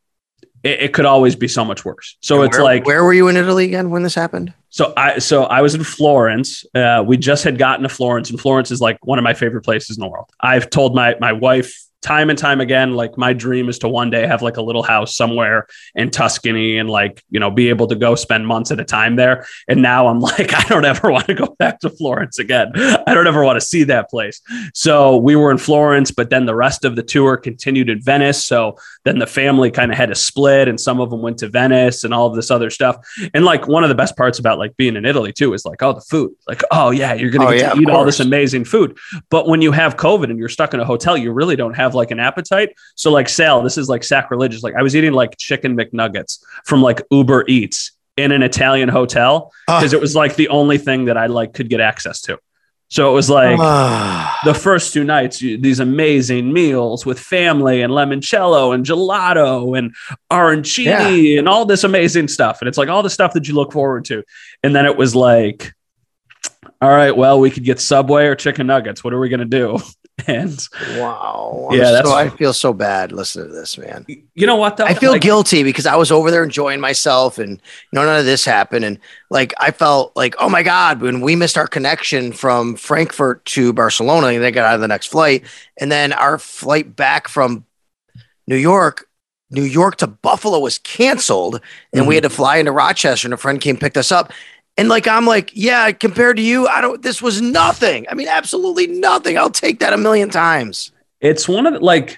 it could always be so much worse. So where were you in Italy again when this happened? So I was in Florence. We just had gotten to Florence, and Florence is like one of my favorite places in the world. I've told my wife time and time again, like my dream is to one day have like a little house somewhere in Tuscany and like, you know, be able to go spend months at a time there. And now I'm like, I don't ever want to go back to Florence again. I don't ever want to see that place. So we were in Florence, but then the rest of the tour continued in Venice. So then the family kind of had to split, and some of them went to Venice and all of this other stuff. And like one of the best parts about like being in Italy too, is like, oh, the food, like, oh yeah, you're going to eat all this amazing food. But when you have COVID and you're stuck in a hotel, you really don't have like an appetite. So like Sal, this is like sacrilegious. Like I was eating like chicken McNuggets from like Uber Eats in an Italian hotel, because it was like the only thing that I like could get access to. So it was like the first two nights, these amazing meals with family and limoncello and gelato and arancini and all this amazing stuff. And it's like all the stuff that you look forward to. And then it was like, all right, well, we could get Subway or chicken nuggets. What are we going to do? And I feel so bad listening to this, man. You know what, though? I feel like guilty, because I was over there enjoying myself, and you know, none of this happened. And like, I felt like, oh my God, when we missed our connection from Frankfurt to Barcelona, and they got out of the next flight. And then our flight back from New York to Buffalo was canceled, and we had to fly into Rochester, and a friend came and picked us up. And like, I'm like, yeah, compared to you, this was nothing. I mean, absolutely nothing. I'll take that a million times. It's one of the, like,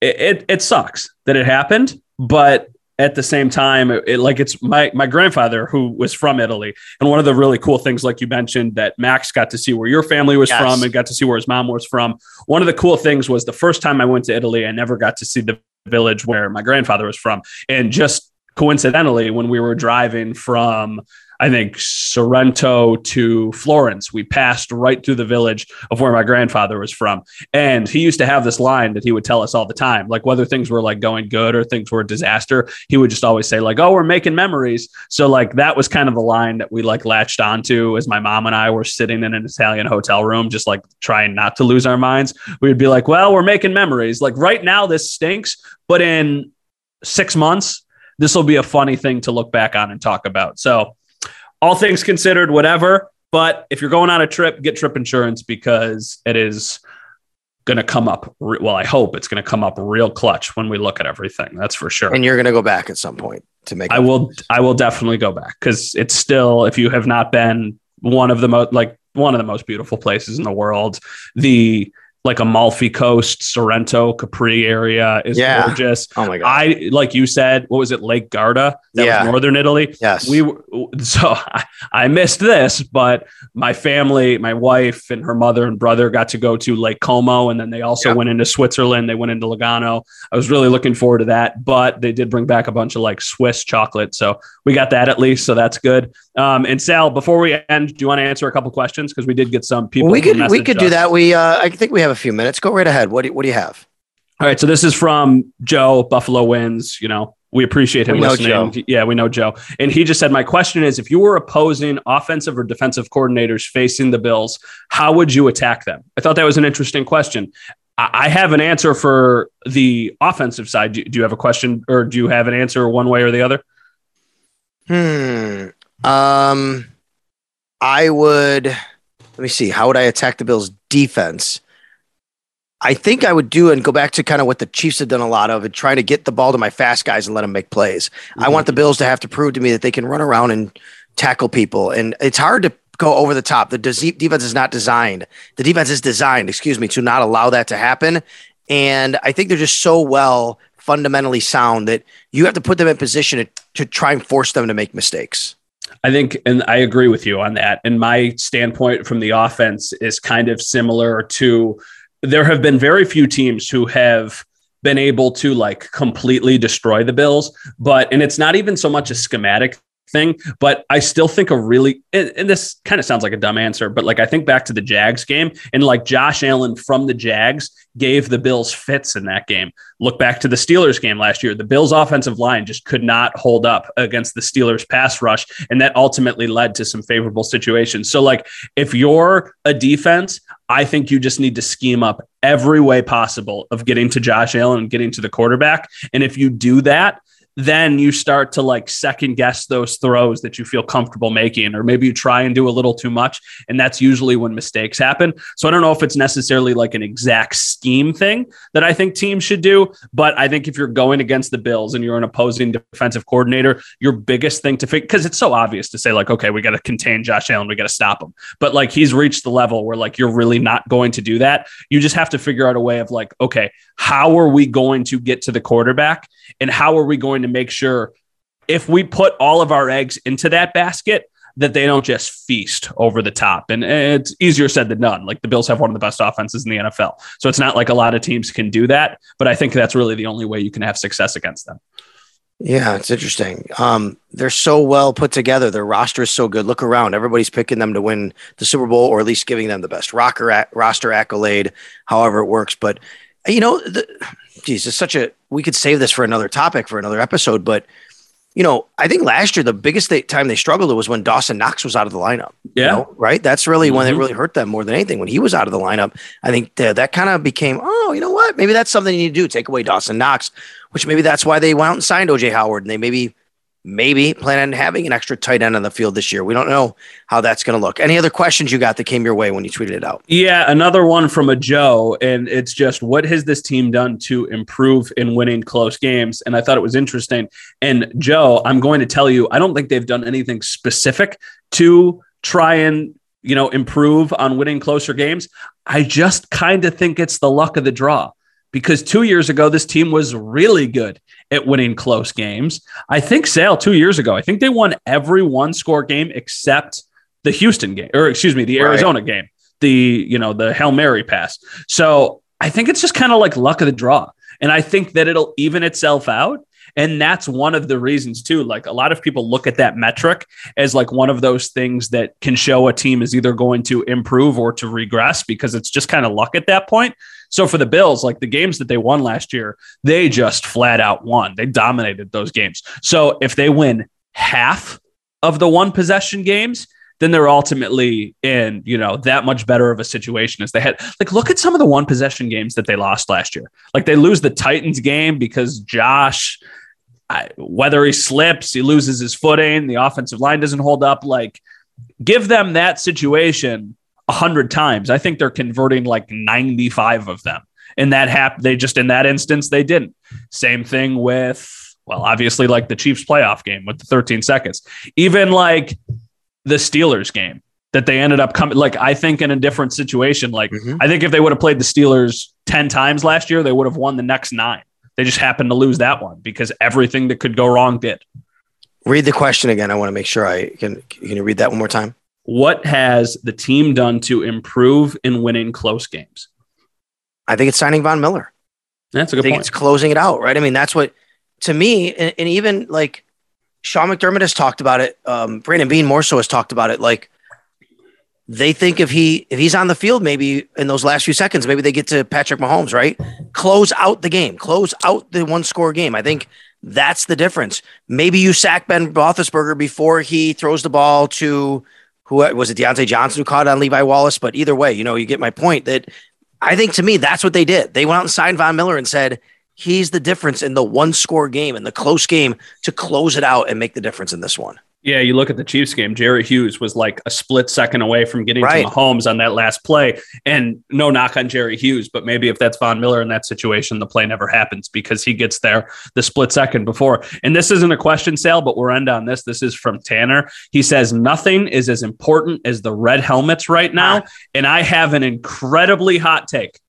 it sucks that it happened, but at the same time, it's my grandfather who was from Italy. And one of the really cool things, like you mentioned, that Max got to see where your family was from and got to see where his mom was from. One of the cool things was the first time I went to Italy, I never got to see the village where my grandfather was from. And just coincidentally, when we were driving from, I think, Sorrento to Florence, we passed right through the village of where my grandfather was from. And he used to have this line that he would tell us all the time, like whether things were like going good or things were a disaster, he would just always say like, oh, we're making memories. So like, that was kind of the line that we like latched onto as my mom and I were sitting in an Italian hotel room, just like trying not to lose our minds. We would be like, well, we're making memories. Like right now this stinks, but in 6 months, this will be a funny thing to look back on and talk about. So all things considered, whatever. But if you're going on a trip, get trip insurance, because it is going to come up. Well, I hope it's going to come up real clutch when we look at everything. That's for sure. And you're going to go back at some point to make. I will definitely go back, because it's still, if you have not been, one of the most beautiful places in the world. The like Amalfi Coast, Sorrento, Capri area is gorgeous. Oh my God. I, like you said, what was it? Lake Garda. That was Northern Italy. Yes. I missed this, but my family, my wife and her mother and brother got to go to Lake Como. And then they also went into Switzerland. They went into Lugano. I was really looking forward to that, but they did bring back a bunch of like Swiss chocolate. So we got that at least. So that's good. And Sal, before we end, do you want to answer a couple questions? Cause we did get some people. We could do that. I think we have a few minutes. Go right ahead. What do you have? All right. So this is from Joe, Buffalo Wins. You know, we appreciate him listening. Joe. Yeah, we know Joe. And he just said, my question is, if you were opposing offensive or defensive coordinators facing the Bills, how would you attack them? I thought that was an interesting question. I have an answer for the offensive side. Do you have a question, or do you have an answer one way or the other? Let me see. How would I attack the Bills defense? I think I would do and go back to kind of what the Chiefs have done a lot of, and trying to get the ball to my fast guys and let them make plays. Mm-hmm. I want the Bills to have to prove to me that they can run around and tackle people. And it's hard to go over the top. The defense is designed, to not allow that to happen. And I think they're just so well fundamentally sound that you have to put them in position to try and force them to make mistakes. I think, and I agree with you on that. And my standpoint from the offense is kind of similar to, there have been very few teams who have been able to like completely destroy the Bills, and it's not even so much a schematic thing, but I still think and this kind of sounds like a dumb answer, but like, I think back to the Jags game, and like Josh Allen from the Jags gave the Bills fits in that game. Look back to the Steelers game last year. The Bills offensive line just could not hold up against the Steelers pass rush, and that ultimately led to some favorable situations. So like, if you're a defense, I think you just need to scheme up every way possible of getting to Josh Allen and getting to the quarterback. And if you do that, then you start to like second guess those throws that you feel comfortable making, or maybe you try and do a little too much. And that's usually when mistakes happen. So I don't know if it's necessarily like an exact scheme thing that I think teams should do, but I think if you're going against the Bills and you're an opposing defensive coordinator, your biggest thing to fix, cause it's so obvious to say like, okay, we got to contain Josh Allen. We got to stop him. But like, he's reached the level where like, you're really not going to do that. You just have to figure out a way of like, okay, how are we going to get to the quarterback, and how are we going to make sure, if we put all of our eggs into that basket, that they don't just feast over the top. And it's easier said than done. Like, the Bills have one of the best offenses in the NFL. So it's not like a lot of teams can do that, but I think that's really the only way you can have success against them. Yeah, it's interesting. They're so well put together. Their roster is so good. Look around. Everybody's picking them to win the Super Bowl, or at least giving them the best roster accolade, however it works. But you know, we could save this for another topic, for another episode, but you know, I think last year, the biggest time they struggled was when Dawson Knox was out of the lineup. Yeah. You know, right. That's really when it really hurt them more than anything. When he was out of the lineup, I think that kind of became, oh, you know what? Maybe that's something you need to do. Take away Dawson Knox, which maybe that's why they went out and signed OJ Howard, and they maybe plan on having an extra tight end on the field this year. We don't know how that's going to look. Any other questions you got that came your way when you tweeted it out? Yeah, another one from a Joe, and it's just, what has this team done to improve in winning close games? And I thought it was interesting. And Joe, I'm going to tell you, I don't think they've done anything specific to try and, you know, improve on winning closer games. I just kind of think it's the luck of the draw, because 2 years ago, this team was really good at winning close games. I think Sale 2 years ago, I think they won every one score game except the Houston game, or excuse me, the Arizona game, the Hail Mary pass. So I think it's just kind of like luck of the draw. And I think that it'll even itself out. And that's one of the reasons too. Like, a lot of people look at that metric as like one of those things that can show a team is either going to improve or to regress, because it's just kind of luck at that point. So for the Bills, like the games that they won last year, they just flat out won. They dominated those games. So if they win half of the one possession games, then they're ultimately in, you know, that much better of a situation as they had. Like, look at some of the one possession games that they lost last year. Like, they lose the Titans game because Josh, whether he slips, he loses his footing, the offensive line doesn't hold up. Like, give them that situation. 100 times. I think they're converting like 95 of them. And that happened. They just, in that instance, they didn't. Same thing with, well, obviously like the Chiefs playoff game with the 13 seconds, even like the Steelers game that they ended up coming. Like, I think in a different situation, like I think if they would have played the Steelers 10 times last year, they would have won the next 9. They just happened to lose that one because everything that could go wrong did. Read the question again. I want to make sure I can you read that one more time? What has the team done to improve in winning close games? I think it's signing Von Miller. That's a good point. I think it's closing it out, right? I mean, that's what, to me, and even like Sean McDermott has talked about it. Brandon Bean more so has talked about it. Like, they think if he's on the field, maybe in those last few seconds, maybe they get to Patrick Mahomes, right? Close out the game. Close out the one-score game. I think that's the difference. Maybe you sack Ben Roethlisberger before he throws the ball to, who was it, Deontay Johnson, who caught on Levi Wallace? But either way, you know, you get my point that I think, to me, that's what they did. They went out and signed Von Miller and said, he's the difference in the one-score game, in the close game, to close it out and make the difference in this one. Yeah, you look at the Chiefs game, Jerry Hughes was like a split second away from getting to Mahomes on that last play. And no knock on Jerry Hughes, but maybe if that's Von Miller in that situation, the play never happens because he gets there the split second before. And this isn't a question, Sal, but we'll end on this. This is from Tanner. He says, nothing is as important as the red helmets right now. And I have an incredibly hot take.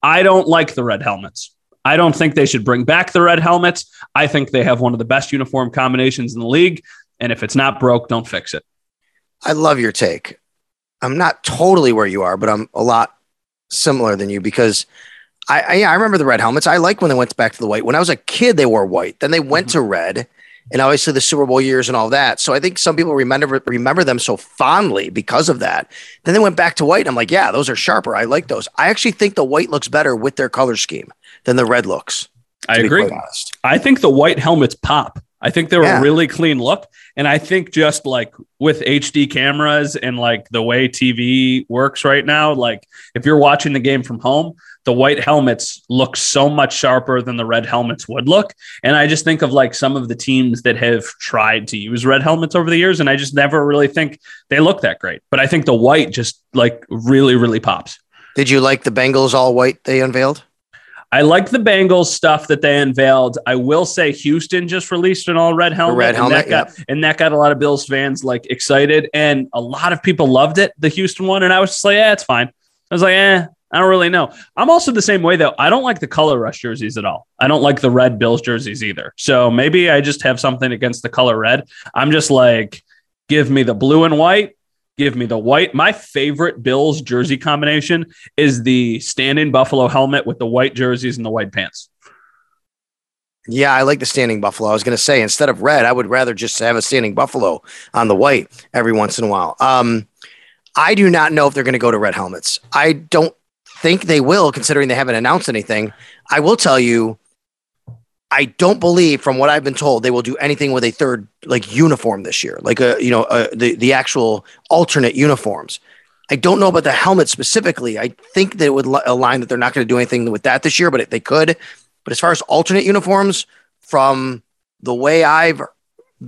I don't like the red helmets. I don't think they should bring back the red helmets. I think they have one of the best uniform combinations in the league. And if it's not broke, don't fix it. I love your take. I'm not totally where you are, but I'm a lot similar than you because I remember the red helmets. I like when they went back to the white. When I was a kid, they wore white. Then they went to red, and obviously the Super Bowl years and all that. So I think some people remember them so fondly because of that. Then they went back to white, and I'm like, yeah, those are sharper. I like those. I actually think the white looks better with their color scheme than the red looks. I agree. I think the white helmets pop. I think they were a really clean look. And I think just like with HD cameras and like the way TV works right now, like if you're watching the game from home, the white helmets look so much sharper than the red helmets would look. And I just think of like some of the teams that have tried to use red helmets over the years. And I just never really think they look that great, but I think the white just like really, really pops. Did you like the Bengals all white they unveiled? I like the Bengals stuff that they unveiled. I will say Houston just released an all-red helmet. And that got a lot of Bills fans like excited, and a lot of people loved it, the Houston one. And I was just like, yeah, it's fine. I was like, I don't really know. I'm also the same way, though. I don't like the color rush jerseys at all. I don't like the red Bills jerseys either. So maybe I just have something against the color red. I'm just like, give me the blue and white. Give me the white. My favorite Bills jersey combination is the standing Buffalo helmet with the white jerseys and the white pants. Yeah, I like the standing Buffalo. I was going to say, instead of red, I would rather just have a standing Buffalo on the white every once in a while. I do not know if they're going to go to red helmets. I don't think they will, considering they haven't announced anything. I will tell you, I don't believe, from what I've been told, they will do anything with a third like uniform this year, like the actual alternate uniforms. I don't know about the helmet specifically. I think that it would align that they're not going to do anything with that this year, but they could. But as far as alternate uniforms, from the way I've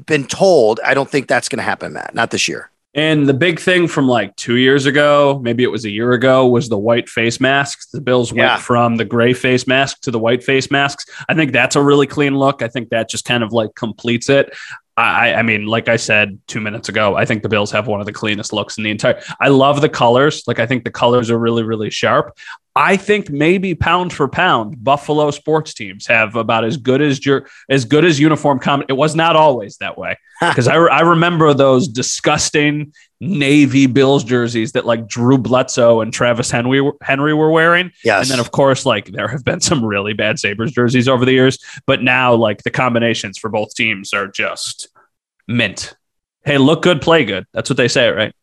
been told, I don't think that's going to happen, Matt. Not this year. And the big thing from like 2 years ago, maybe it was a year ago, was the white face masks. The Bills went from the gray face mask to the white face masks. I think that's a really clean look. I think that just kind of like completes it. I mean, like I said 2 minutes ago, I think the Bills have one of the cleanest looks in the entire. I love the colors. Like, I think the colors are really, really sharp. I think maybe pound for pound, Buffalo sports teams have about as good as uniform common. It was not always that way, because I remember those disgusting navy Bills jerseys that like Drew Bledsoe and Travis Henry were wearing. Yes. And then, of course, like there have been some really bad Sabres jerseys over the years. But now like the combinations for both teams are just mint. Hey, look good, play good. That's what they say, right?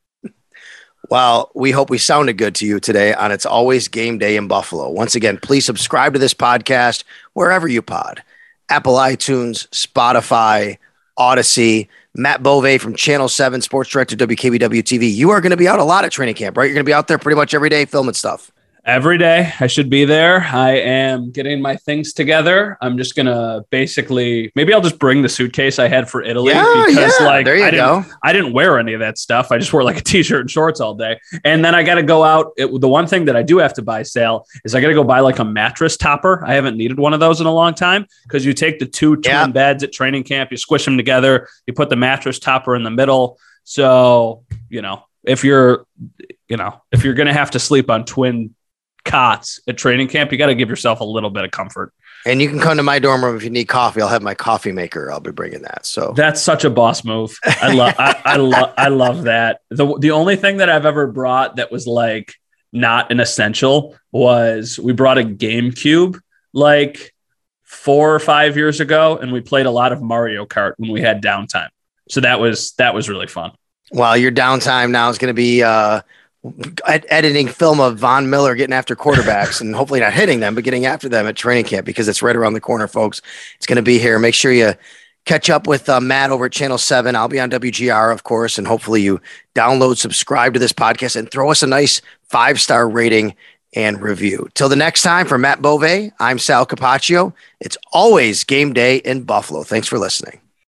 Well, we hope we sounded good to you today on It's Always Game Day in Buffalo. Once again, please subscribe to this podcast wherever you pod. Apple, iTunes, Spotify, Odyssey. Matt Bove from Channel 7, Sports Director, WKBW-TV. You are going to be out a lot at training camp, right? You're going to be out there pretty much every day filming stuff. every day I should be there. I am getting my things together. I'm just going to basically, maybe I'll just bring the suitcase I had for Italy I didn't wear any of that stuff. I just wore like a t-shirt and shorts all day. And then I got to go out. The one thing that I do have to buy sale is I got to go buy like a mattress topper. I haven't needed one of those in a long time because you take the two twin beds at training camp, you squish them together, you put the mattress topper in the middle. So, if you're going to have to sleep on twin cots at training camp, you got to give yourself a little bit of comfort. And you can come to my dorm room if you need coffee. I'll have my coffee maker. I'll be bringing that. So that's such a boss move. I love that. The only thing that I've ever brought that was like not an essential was we brought a GameCube like 4 or 5 years ago, and we played a lot of Mario Kart when we had downtime. So that was really fun. Well, your downtime now is going to be editing film of Von Miller getting after quarterbacks and hopefully not hitting them, but getting after them at training camp because it's right around the corner, folks. It's going to be here. Make sure you catch up with Matt over at Channel 7. I'll be on WGR, of course, and hopefully you download, subscribe to this podcast, and throw us a nice 5-star rating and review. Till the next time, for Matt Bove, I'm Sal Capaccio. It's always game day in Buffalo. Thanks for listening.